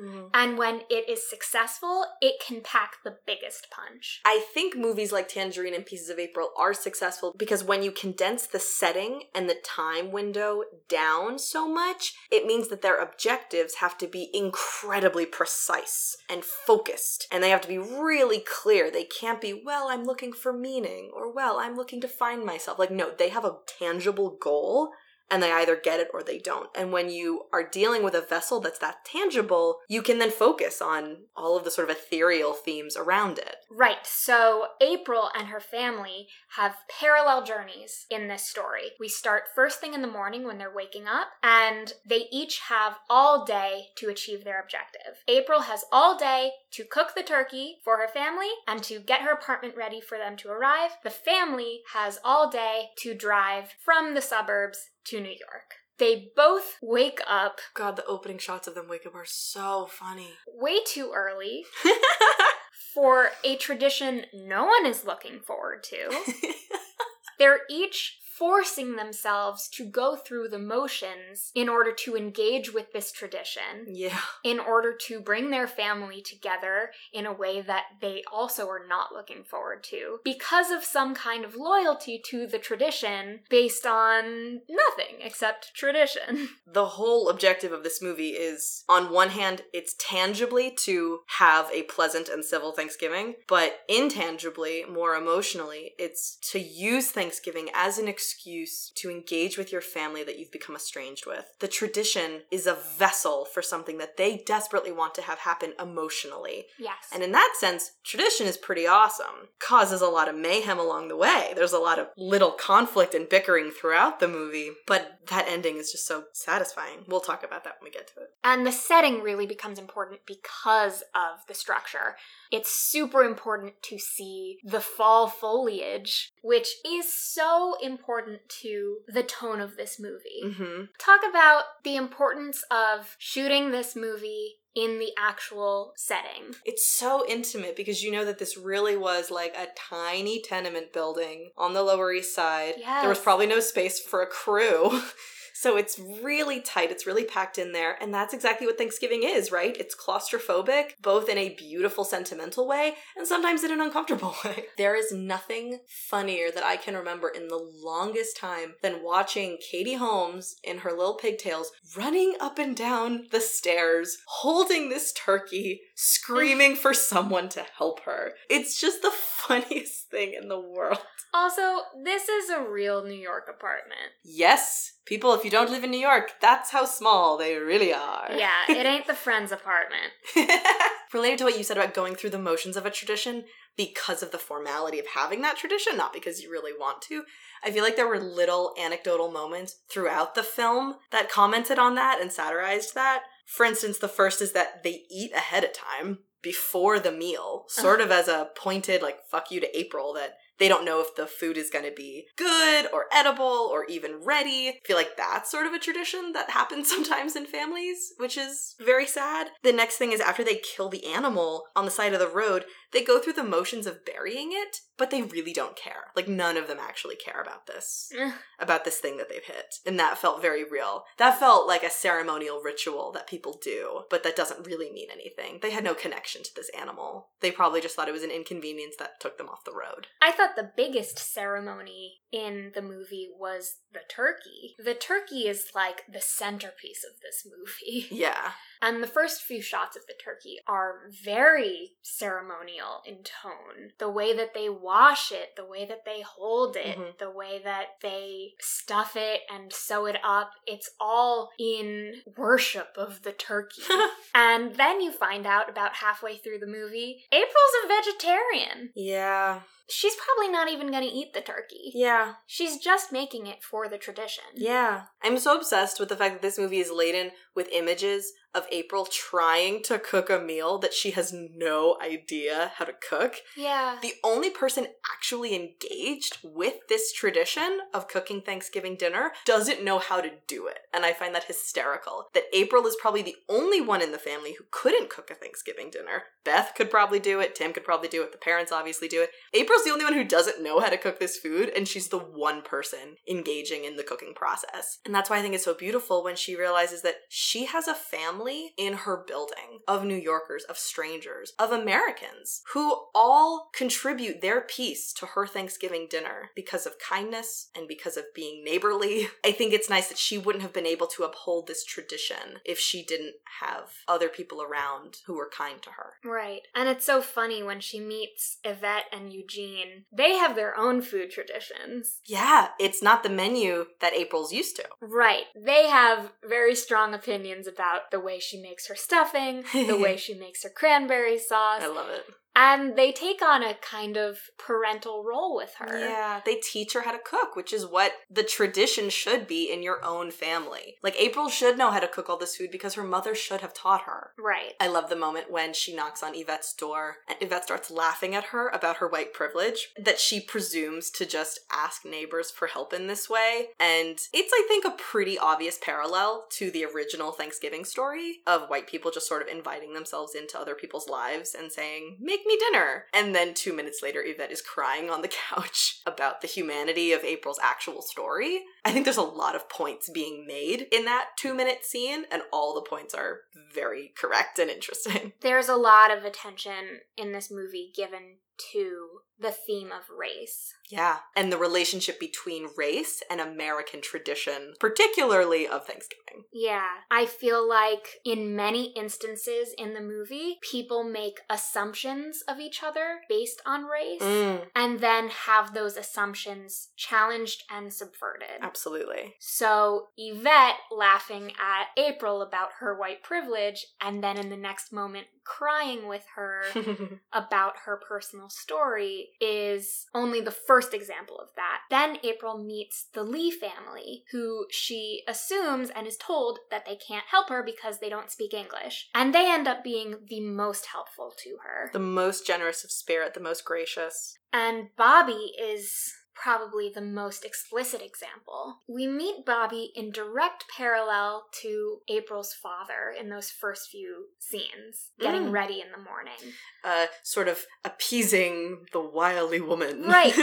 Mm. And when it is successful, it can pack the biggest punch. I think movies like Tangerine and Pieces of April are successful because when you condense the setting and the time window down so much, it means that their objectives have to be incredibly precise and focused. And they have to be really clear. They can't be, well, I'm looking for meaning, or well, I'm looking to find myself. Like, no, they have a tangible goal. And they either get it or they don't. And when you are dealing with a vessel that's that tangible, you can then focus on all of the sort of ethereal themes around it. Right, so April and her family have parallel journeys in this story. We start first thing in the morning when they're waking up, and they each have all day to achieve their objective. April has all day to cook the turkey for her family and to get her apartment ready for them to arrive. The family has all day to drive from the suburbs to New York. They both wake up. God, the opening shots of them wake up are so funny. Way too early. For a tradition no one is looking forward to. They're each forcing themselves to go through the motions in order to engage with this tradition. Yeah. In order to bring their family together in a way that they also are not looking forward to. Because of some kind of loyalty to the tradition based on nothing except tradition. The whole objective of this movie is, on one hand, it's tangibly to have a pleasant and civil Thanksgiving, but intangibly, more emotionally, it's to use Thanksgiving as an excuse excuse to engage with your family that you've become estranged with. The tradition is a vessel for something that they desperately want to have happen emotionally. Yes. And in that sense, tradition is pretty awesome. Causes a lot of mayhem along the way. There's a lot of little conflict and bickering throughout the movie, but that ending is just so satisfying. We'll talk about that when we get to it. And the setting really becomes important because of the structure. It's super important to see the fall foliage, which is so important important to the tone of this movie. Mm-hmm. Talk about the importance of shooting this movie in the actual setting. It's so intimate because you know that this really was like a tiny tenement building on the Lower East Side. Yes. There was probably no space for a crew. So it's really tight. It's really packed in there. And that's exactly what Thanksgiving is, right? It's claustrophobic, both in a beautiful, sentimental way and sometimes in an uncomfortable way. There is nothing funnier that I can remember in the longest time than watching Katie Holmes in her little pigtails running up and down the stairs, holding this turkey, screaming for someone to help her. It's just the funniest thing in the world. Also, this is a real New York apartment. Yes. People, if you don't live in New York, that's how small they really are. Yeah, it ain't the Friends apartment. Related to what you said about going through the motions of a tradition because of the formality of having that tradition, not because you really want to, I feel like there were little anecdotal moments throughout the film that commented on that and satirized that. For instance, the first is that they eat ahead of time before the meal, sort of as a pointed, like, fuck you to April that they don't know if the food is going to be good or edible or even ready. I feel like that's sort of a tradition that happens sometimes in families, which is very sad. The next thing is after they kill the animal on the side of the road, they go through the motions of burying it, but they really don't care. Like, none of them actually care about this, about this thing that they've hit. And that felt very real. That felt like a ceremonial ritual that people do, but that doesn't really mean anything. They had no connection to this animal. They probably just thought it was an inconvenience that took them off the road. I thought the biggest ceremony in the movie was the turkey. The turkey is like the centerpiece of this movie. Yeah. And the first few shots of the turkey are very ceremonial in tone. The way that they wash it, the way that they hold it, mm-hmm. the way that they stuff it and sew it up, it's all in worship of the turkey. And then you find out about halfway through the movie, April's a vegetarian. Yeah. She's probably not even going to eat the turkey. Yeah. She's just making it for the tradition. Yeah. I'm so obsessed with the fact that this movie is laden with images of April trying to cook a meal that she has no idea how to cook. Yeah. The only person actually engaged with this tradition of cooking Thanksgiving dinner doesn't know how to do it. And I find that hysterical. That April is probably the only one in the family who couldn't cook a Thanksgiving dinner. Beth could probably do it. Tim could probably do it. The parents obviously do it. April's the only one who doesn't know how to cook this food, and she's the one person engaging in the cooking process. And that's why I think it's so beautiful when she realizes that she has a family in her building of New Yorkers, of strangers, of Americans who all contribute their piece to her Thanksgiving dinner because of kindness and because of being neighborly. I think it's nice that she wouldn't have been able to uphold this tradition if she didn't have other people around who were kind to her. Right. And it's so funny when she meets Yvette and Eugene. They have their own food traditions. Yeah. It's not the menu that April's used to. Right. They have very strong opinions about the way she makes her stuffing, the way she makes her cranberry sauce. I love it. And they take on a kind of parental role with her. Yeah, they teach her how to cook, which is what the tradition should be in your own family. Like, April should know how to cook all this food because her mother should have taught her. Right. I love the moment when she knocks on Yvette's door and Yvette starts laughing at her about her white privilege, that she presumes to just ask neighbors for help in this way. And it's, I think, a pretty obvious parallel to the original Thanksgiving story of white people just sort of inviting themselves into other people's lives and saying, make me dinner. And then two minutes later, Yvette is crying on the couch about the humanity of April's actual story. I think there's a lot of points being made in that two-minute scene, and all the points are very correct and interesting. There's a lot of attention in this movie given to the theme of race. Yeah, and the relationship between race and American tradition, particularly of Thanksgiving. Yeah, I feel like in many instances in the movie, people make assumptions of each other based on race, mm. and then have those assumptions challenged and subverted. Absolutely. So Yvette laughing at April about her white privilege, and then in the next moment crying with her about her personal story is only the first example of that. Then April meets the Lee family, who she assumes and is told that they can't help her because they don't speak English. And they end up being the most helpful to her. The most generous of spirit, the most gracious. And Bobby is probably the most explicit example. We meet Bobby in direct parallel to April's father in those first few scenes, getting mm. ready in the morning. Uh, sort of appeasing the wily woman. Right.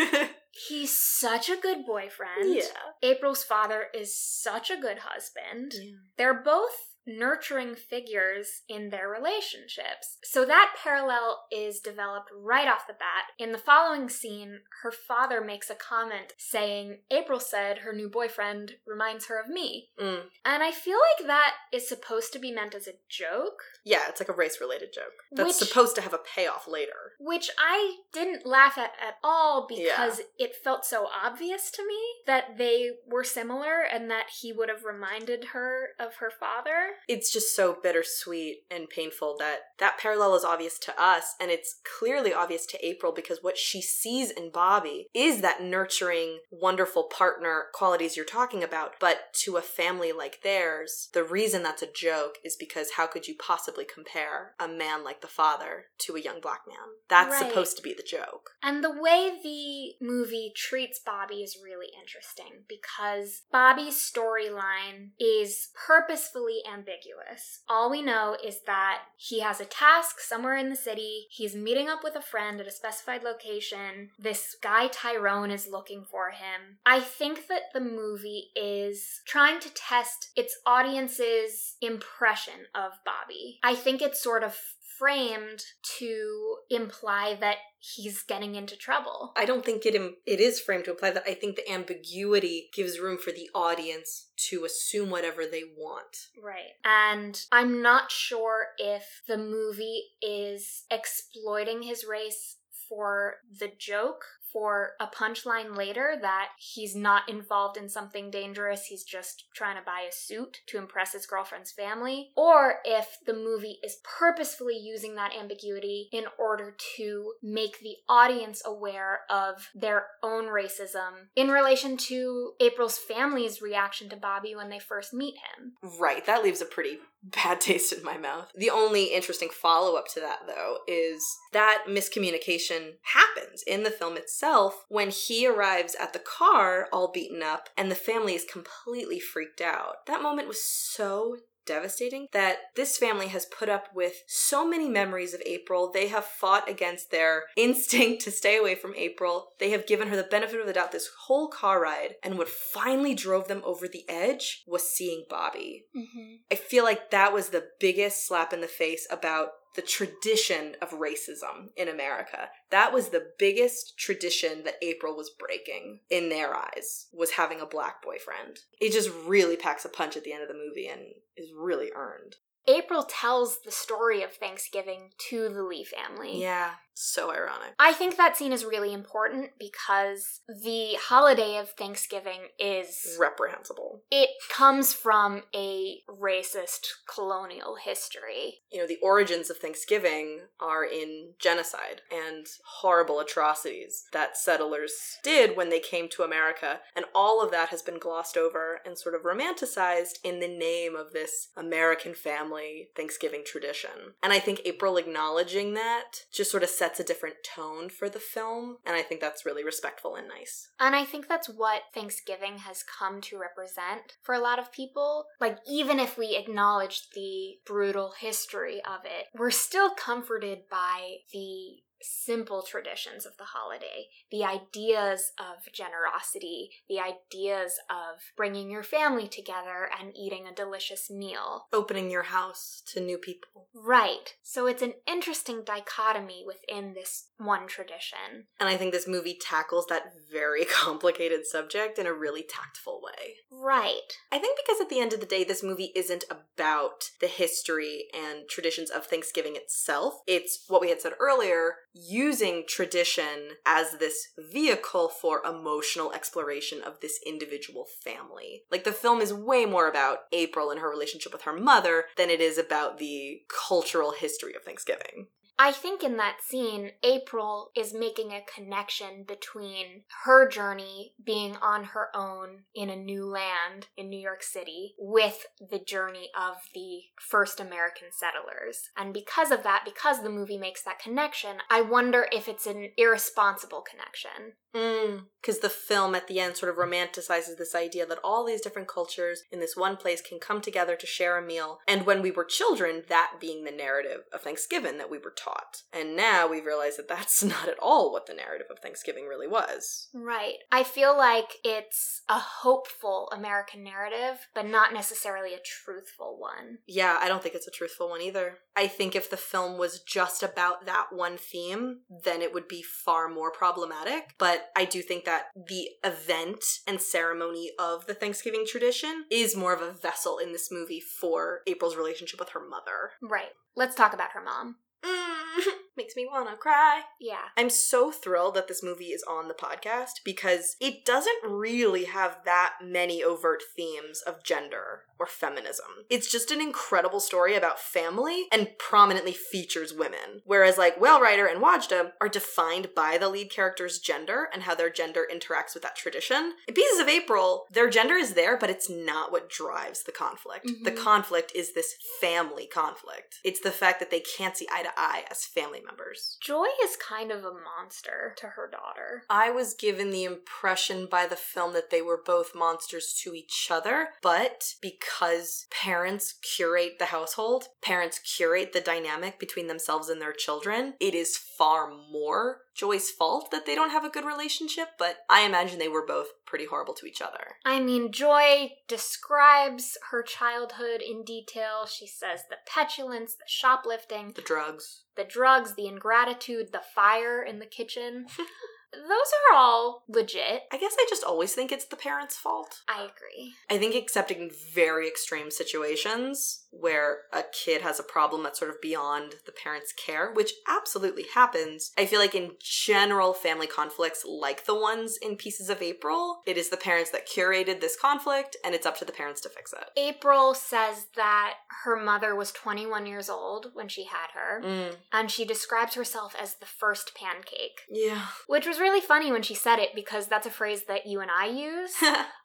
He's such a good boyfriend. Yeah. April's father is such a good husband. Yeah. They're both nurturing figures in their relationships. So that parallel is developed right off the bat. In the following scene, her father makes a comment saying, April said her new boyfriend reminds her of me. Mm. And I feel like that is supposed to be meant as a joke. Yeah, it's like a race-related joke. That's which, supposed to have a payoff later. Which I didn't laugh at at all because yeah. it felt so obvious to me that they were similar and that he would have reminded her of her father. It's just so bittersweet and painful that that parallel is obvious to us, and it's clearly obvious to April because what she sees in Bobby is that nurturing, wonderful partner qualities you're talking about, but to a family like theirs, the reason that's a joke is because how could you possibly compare a man like the father to a young black man? That's right. Supposed to be the joke. And the way the movie treats Bobby is really interesting because Bobby's storyline is purposefully ambiguous. All we know is that he has a task somewhere in the city. He's meeting up with a friend at a specified location. This guy Tyrone is looking for him. I think that the movie is trying to test its audience's impression of Bobby. I think it's sort of framed to imply that he's getting into trouble. I don't think it Im- it is framed to imply that. I think the ambiguity gives room for the audience to assume whatever they want. Right. And I'm not sure if the movie is exploiting his race for the joke, for a punchline later that he's not involved in something dangerous, he's just trying to buy a suit to impress his girlfriend's family, or if the movie is purposefully using that ambiguity in order to make the audience aware of their own racism in relation to April's family's reaction to Bobby when they first meet him. Right, that leaves a pretty bad taste in my mouth. The only interesting follow-up to that, though, is that miscommunication happens in the film itself. When he arrives at the car all beaten up and the family is completely freaked out. That moment was so devastating that this family has put up with so many memories of April. They have fought against their instinct to stay away from April. They have given her the benefit of the doubt this whole car ride, and what finally drove them over the edge was seeing Bobby. Mm-hmm. I feel like that was the biggest slap in the face about the tradition of racism in America. That was the biggest tradition that April was breaking in their eyes, was having a black boyfriend. It just really packs a punch at the end of the movie and is really earned. April tells the story of Thanksgiving to the Lee family. Yeah. So ironic. I think that scene is really important because the holiday of Thanksgiving is reprehensible. It comes from a racist colonial history. You know, the origins of Thanksgiving are in genocide and horrible atrocities that settlers did when they came to America. And all of that has been glossed over and sort of romanticized in the name of this American family Thanksgiving tradition. And I think April acknowledging that just sort of sets a different tone for the film, and I think that's really respectful and nice. And I think that's what Thanksgiving has come to represent for a lot of people. Like, even if we acknowledge the brutal history of it, we're still comforted by the simple traditions of the holiday, the ideas of generosity, the ideas of bringing your family together and eating a delicious meal. Opening your house to new people. Right. So it's an interesting dichotomy within this one tradition. And I think this movie tackles that very complicated subject in a really tactful way. Right. I think because at the end of the day, this movie isn't about the history and traditions of Thanksgiving itself. It's what we had said earlier, using tradition as this vehicle for emotional exploration of this individual family. Like, the film is way more about April and her relationship with her mother than it is about the cultural history of Thanksgiving. I think in that scene, April is making a connection between her journey being on her own in a new land in New York City with the journey of the first American settlers. And because of that, because the movie makes that connection, I wonder if it's an irresponsible connection. Mm, because the film at the end sort of romanticizes this idea that all these different cultures in this one place can come together to share a meal. And when we were children, that being the narrative of Thanksgiving that we were taught. And now we realize that that's not at all what the narrative of Thanksgiving really was. Right. I feel like it's a hopeful American narrative, but not necessarily a truthful one. Yeah, I don't think it's a truthful one either. I think if the film was just about that one theme, then it would be far more problematic. But I do think that the event and ceremony of the Thanksgiving tradition is more of a vessel in this movie for April's relationship with her mother. Right. Let's talk about her mom. Mm, makes me want to cry. Yeah. I'm so thrilled that this movie is on the podcast because it doesn't really have that many overt themes of gender or feminism. It's just an incredible story about family and prominently features women. Whereas like Whale Rider and Wajda are defined by the lead character's gender and how their gender interacts with that tradition. In Pieces of April, their gender is there, but it's not what drives the conflict. Mm-hmm. The conflict is this family conflict. It's the fact that they can't see eye to eye as family members. Joy is kind of a monster to her daughter. I was given the impression by the film that they were both monsters to each other, but because Because parents curate the household, parents curate the dynamic between themselves and their children, it is far more Joy's fault that they don't have a good relationship, but I imagine they were both pretty horrible to each other. I mean, Joy describes her childhood in detail. She says the petulance, the shoplifting, the drugs, the drugs, the ingratitude, the fire in the kitchen. Those are all legit. I guess I just always think it's the parents' fault. I agree. I think except in very extreme situations where a kid has a problem that's sort of beyond the parents' care, which absolutely happens, I feel like in general family conflicts like the ones in Pieces of April, it is the parents that curated this conflict and it's up to the parents to fix it. April says that her mother was twenty-one years old when she had her, mm. and she describes herself as the first pancake. Yeah. Which was really funny when she said it because that's a phrase that you and I use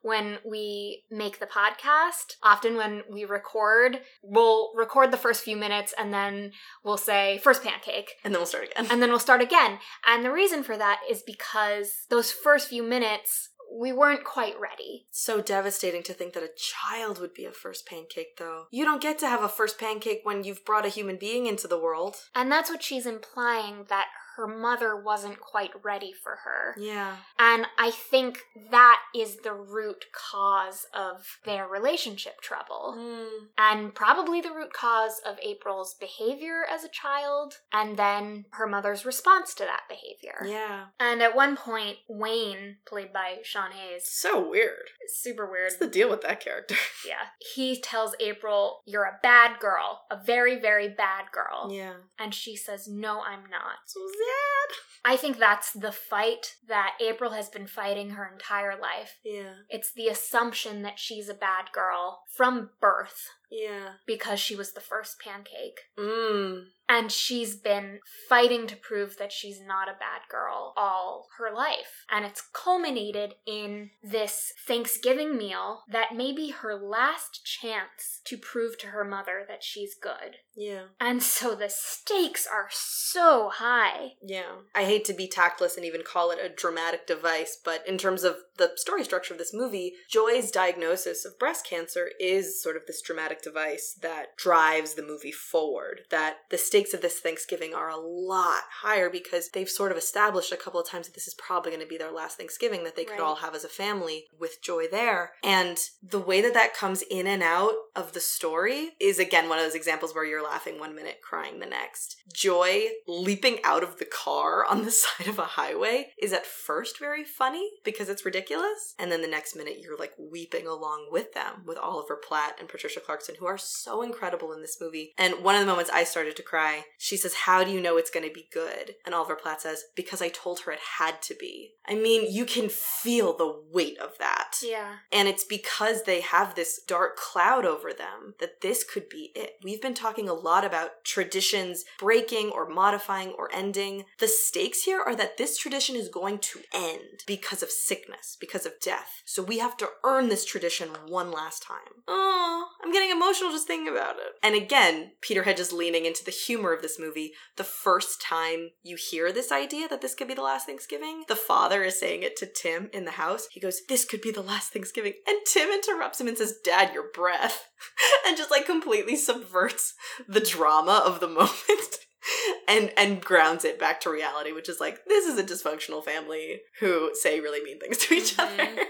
when we make the podcast. Often when we record, we'll record the first few minutes and then we'll say first pancake. And then we'll start again. And then we'll start again. And the reason for that is because those first few minutes, we weren't quite ready. So devastating to think that a child would be a first pancake, though. You don't get to have a first pancake when you've brought a human being into the world. And that's what she's implying, that her mother wasn't quite ready for her. Yeah. And I think that is the root cause of their relationship trouble. Mm. And probably the root cause of April's behavior as a child, and then her mother's response to that behavior. Yeah. And at one point, Wayne, played by Sean Hayes. So weird. Super weird. What's the deal with that character? Yeah. He tells April, "You're a bad girl. A very, very bad girl." Yeah. And she says, "No, I'm not." So dad. I think that's the fight that April has been fighting her entire life. Yeah. It's the assumption that she's a bad girl from birth. Yeah. Because she was the first pancake. Mm. And she's been fighting to prove that she's not a bad girl all her life. And it's culminated in this Thanksgiving meal that may be her last chance to prove to her mother that she's good. Yeah. And so the stakes are so high. Yeah. I hate to be tactless and even call it a dramatic device, but in terms of the story structure of this movie, Joy's diagnosis of breast cancer is sort of this dramatic device that drives the movie forward, that the stakes of this Thanksgiving are a lot higher because they've sort of established a couple of times that this is probably going to be their last Thanksgiving that they could right. all have as a family with Joy there. And the way that that comes in and out of the story is, again, one of those examples where you're laughing one minute, crying the next. Joy leaping out of the car on the side of a highway is at first very funny because it's ridiculous. And then the next minute, you're like weeping along with them, with Oliver Platt and Patricia Clarkson, who are so incredible in this movie. And one of the moments I started to cry, she says, "How do you know it's going to be good?" And Oliver Platt says, "Because I told her it had to be." I mean, you can feel the weight of that. Yeah. And it's because they have this dark cloud over them that this could be it. We've been talking a lot about traditions breaking or modifying or ending. The stakes here are that this tradition is going to end because of sickness, because of death. So we have to earn this tradition one last time. Oh, I'm getting emotional just thinking about it. And again, Peter Hedges leaning into the humor of this movie. The first time you hear this idea that this could be the last Thanksgiving, the father is saying it to Tim in the house. He goes, "This could be the last Thanksgiving." And Tim interrupts him and says, "Dad, your breath." And just like completely subverts the drama of the moment. And and grounds it back to reality, which is like, this is a dysfunctional family who say really mean things to each mm-hmm. other.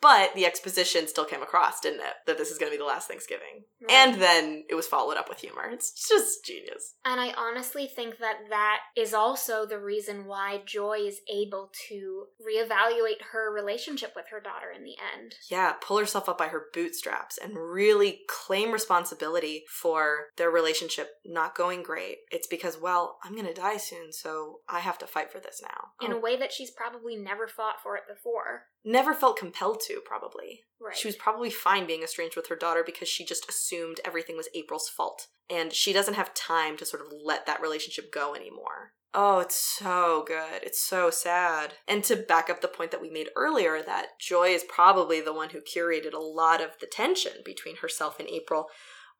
But the exposition still came across, didn't it? That this is going to be the last Thanksgiving. Right. And then it was followed up with humor. It's just genius. And I honestly think that that is also the reason why Joy is able to reevaluate her relationship with her daughter in the end. Yeah, pull herself up by her bootstraps and really claim responsibility for their relationship not going great. It's because, well, I'm going to die soon, so I have to fight for this now. Oh. In a way that she's probably never fought for it before. Never felt compelled to, probably. Right. She was probably fine being estranged with her daughter because she just assumed everything was April's fault. And she doesn't have time to sort of let that relationship go anymore. Oh, it's so good. It's so sad. And to back up the point that we made earlier, that Joy is probably the one who curated a lot of the tension between herself and April.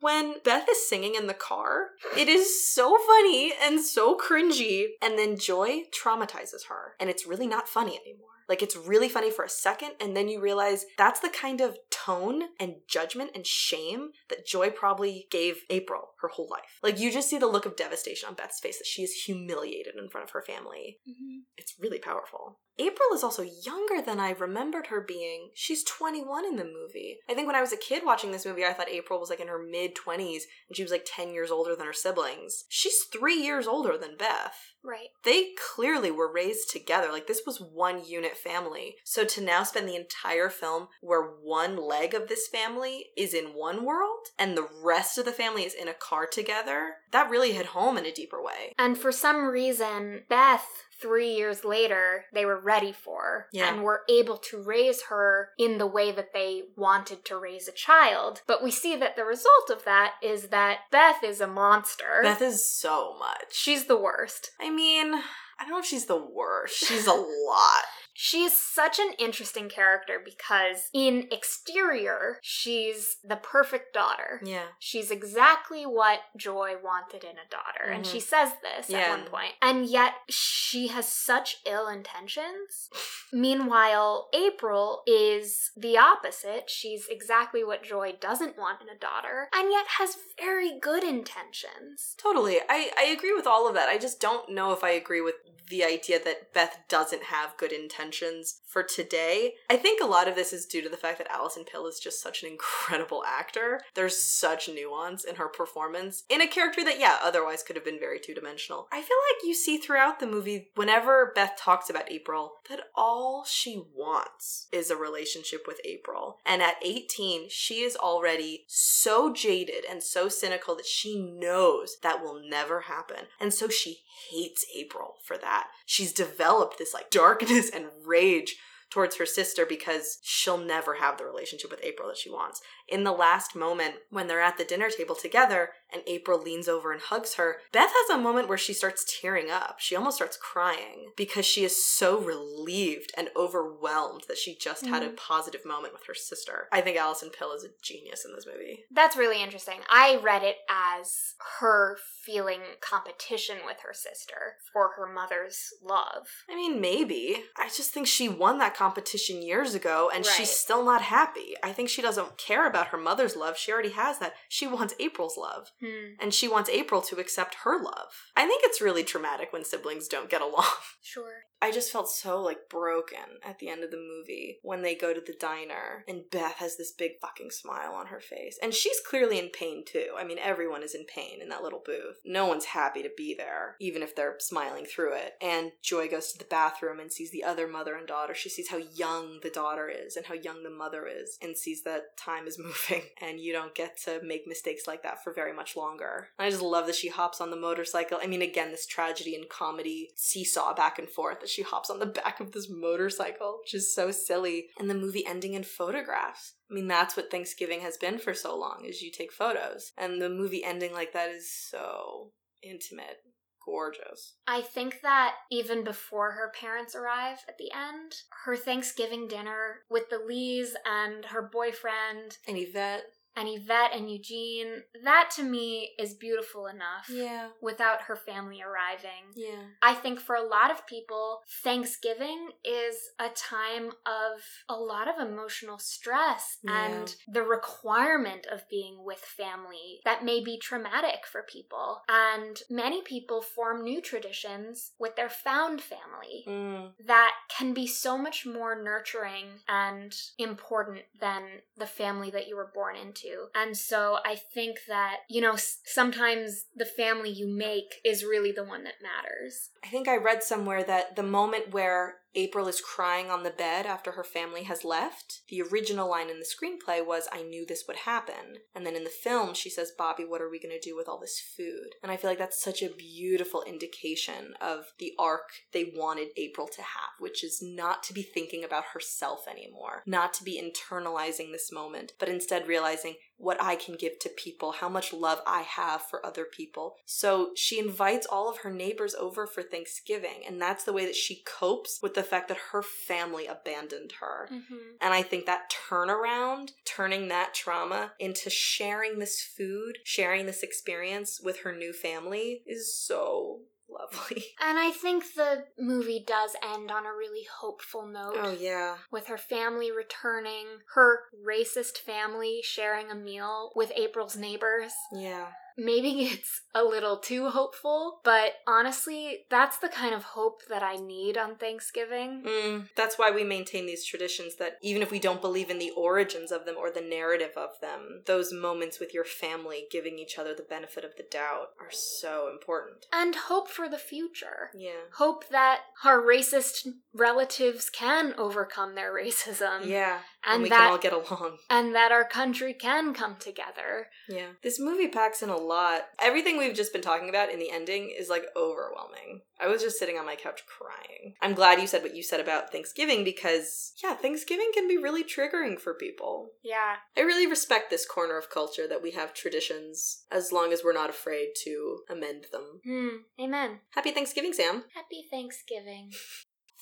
When Beth is singing in the car, it is so funny and so cringy. And then Joy traumatizes her. And it's really not funny anymore. Like, it's really funny for a second, and then you realize that's the kind of tone and judgment and shame that Joy probably gave April her whole life. Like, you just see the look of devastation on Beth's face, that she is humiliated in front of her family. Mm-hmm. It's really powerful. April is also younger than I remembered her being. She's twenty-one in the movie. I think when I was a kid watching this movie, I thought April was like in her mid-twenties, and she was like ten years older than her siblings. She's three years older than Beth. Right. They clearly were raised together. Like, this was one unit family. So to now spend the entire film where one leg of this family is in one world and the rest of the family is in a car together, that really hit home in a deeper way. And for some reason, Beth, three years later, they were ready for yeah. and were able to raise her in the way that they wanted to raise a child. But we see that the result of that is that Beth is a monster. Beth is so much. She's the worst. I mean, I don't know if she's the worst. She's a lot. She is such an interesting character because in exterior, she's the perfect daughter. Yeah. She's exactly what Joy wanted in a daughter. Mm-hmm. And she says this yeah. at one point. And yet she has such ill intentions. Meanwhile, April is the opposite. She's exactly what Joy doesn't want in a daughter and yet has very good intentions. Totally. I, I agree with all of that. I just don't know if I agree with the idea that Beth doesn't have good intentions intentions for today. I think a lot of this is due to the fact that Alison Pill is just such an incredible actor. There's such nuance in her performance in a character that, yeah, otherwise could have been very two-dimensional. I feel like you see throughout the movie, whenever Beth talks about April, that all she wants is a relationship with April. And at eighteen, she is already so jaded and so cynical that she knows that will never happen. And so she hates April for that. She's developed this like darkness and rage towards her sister because she'll never have the relationship with April that she wants. In the last moment when they're at the dinner table together and April leans over and hugs her, Beth has a moment where she starts tearing up. She almost starts crying because she is so relieved and overwhelmed that she just mm-hmm. had a positive moment with her sister. I think Alison Pill is a genius in this movie. That's really interesting. I read it as her feeling competition with her sister for her mother's love. I mean, maybe. I just think she won that competition years ago and right. she's still not happy. I think she doesn't care about her mother's love. She already has that. She wants April's love. Hmm. And she wants April to accept her love. I think it's really traumatic when siblings don't get along. Sure. I just felt so, like, broken at the end of the movie when they go to the diner and Beth has this big fucking smile on her face. And she's clearly in pain, too. I mean, everyone is in pain in that little booth. No one's happy to be there, even if they're smiling through it. And Joy goes to the bathroom and sees the other mother and daughter. She sees how young the daughter is and how young the mother is and sees that time is moving and you don't get to make mistakes like that for very much longer. And I just love that she hops on the motorcycle. I mean, again, this tragedy and comedy seesaw back and forth, that she hops on the back of this motorcycle, which is so silly. And the movie ending in photographs. I mean, that's what Thanksgiving has been for so long, is you take photos. And the movie ending like that is so intimate. Gorgeous. I think that even before her parents arrive at the end, her Thanksgiving dinner with the Lees and her boyfriend and Yvette and Yvette and Eugene, that to me is beautiful enough. Yeah. Without her family arriving. Yeah. I think for a lot of people, Thanksgiving is a time of a lot of emotional stress yeah. and the requirement of being with family that may be traumatic for people. And many people form new traditions with their found family mm. that can be so much more nurturing and important than the family that you were born into. And so I think that, you know, sometimes the family you make is really the one that matters. I think I read somewhere that the moment where April is crying on the bed after her family has left, the original line in the screenplay was, "I knew this would happen." And then in the film, she says, "Bobby, what are we going to do with all this food?" And I feel like that's such a beautiful indication of the arc they wanted April to have, which is not to be thinking about herself anymore, not to be internalizing this moment, but instead realizing what I can give to people, how much love I have for other people. So she invites all of her neighbors over for Thanksgiving, and that's the way that she copes with the fact that her family abandoned her. Mm-hmm. And I think that turnaround, turning that trauma into sharing this food, sharing this experience with her new family is so lovely. And I think the movie does end on a really hopeful note. Oh, yeah. With her family returning, her racist family sharing a meal with April's neighbors. Yeah. Maybe it's a little too hopeful, but honestly, that's the kind of hope that I need on Thanksgiving. Mm, that's why we maintain these traditions, that even if we don't believe in the origins of them or the narrative of them, those moments with your family giving each other the benefit of the doubt are so important. And hope for the future. Yeah. Hope that our racist relatives can overcome their racism. Yeah. And, and we that, can all get along. And that our country can come together. Yeah. This movie packs in a lot. Everything we've just been talking about in the ending is, like, overwhelming. I was just sitting on my couch crying. I'm glad you said what you said about Thanksgiving because, yeah, Thanksgiving can be really triggering for people. Yeah. I really respect this corner of culture that we have traditions as long as we're not afraid to amend them. Hmm. Amen. Happy Thanksgiving, Sam. Happy Thanksgiving.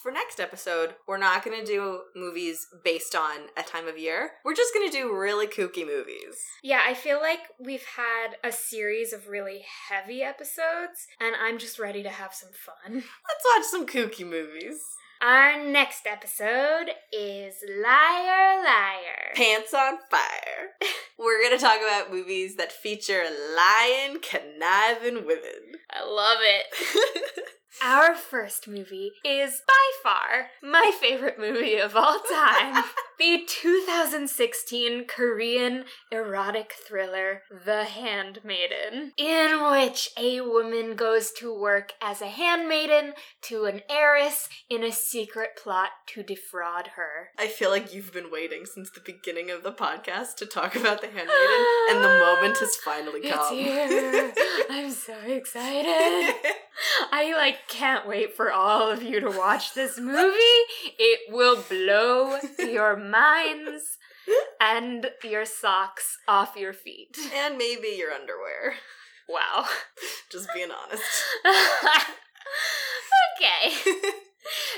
For next episode, we're not going to do movies based on a time of year. We're just going to do really kooky movies. Yeah, I feel like we've had a series of really heavy episodes, and I'm just ready to have some fun. Let's watch some kooky movies. Our next episode is Liar, Liar. Pants on Fire. We're going to talk about movies that feature lying, conniving women. I love it. Our first movie is by far my favorite movie of all time. The two thousand sixteen Korean erotic thriller, The Handmaiden, in which a woman goes to work as a handmaiden to an heiress in a secret plot to defraud her. I feel like you've been waiting since the beginning of the podcast to talk about The Handmaiden, and the moment has finally come. It's here. I'm so excited. I, like, can't wait for all of you to watch this movie. It will blow your minds and your socks off your feet. And maybe your underwear. Wow. Just being honest. Okay.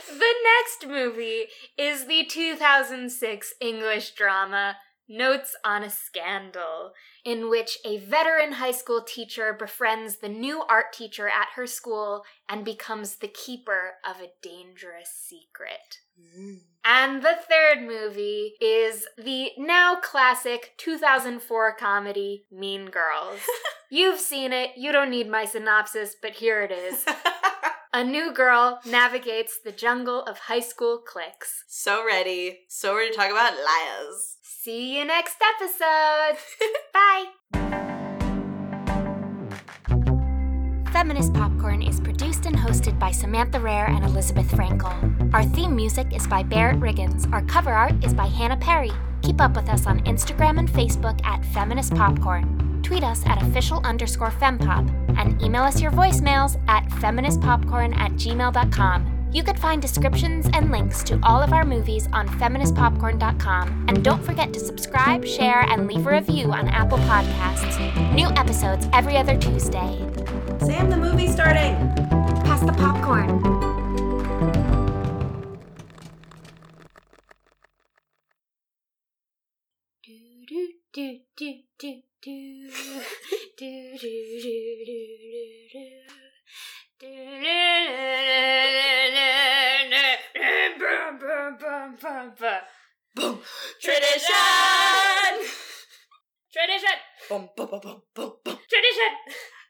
The next movie is the two thousand six English drama Notes on a Scandal, in which a veteran high school teacher befriends the new art teacher at her school and becomes the keeper of a dangerous secret. Mm. And the third movie is the now classic two thousand four comedy Mean Girls. You've seen it, you don't need my synopsis, but here it is. A new girl navigates the jungle of high school cliques. So ready. So ready to talk about liars. See you next episode. Bye. Feminist Popcorn is produced and hosted by Samantha Rare and Elizabeth Frankel. Our theme music is by Barrett Riggins. Our cover art is by Hannah Perry. Keep up with us on Instagram and Facebook at Feminist Popcorn. Tweet us at official underscore fempop. And email us your voicemails at feministpopcorn at gmail dot com. You could find descriptions and links to all of our movies on feminist popcorn dot com. And don't forget to subscribe, share, and leave a review on Apple Podcasts. New episodes every other Tuesday. Sam, the movie's starting! Pass the popcorn. Do, do, do, do, do. Do, do, do, do, do. Boom. Tradition. Tradition. Boom, boom, boom, boom, boom. Tradition.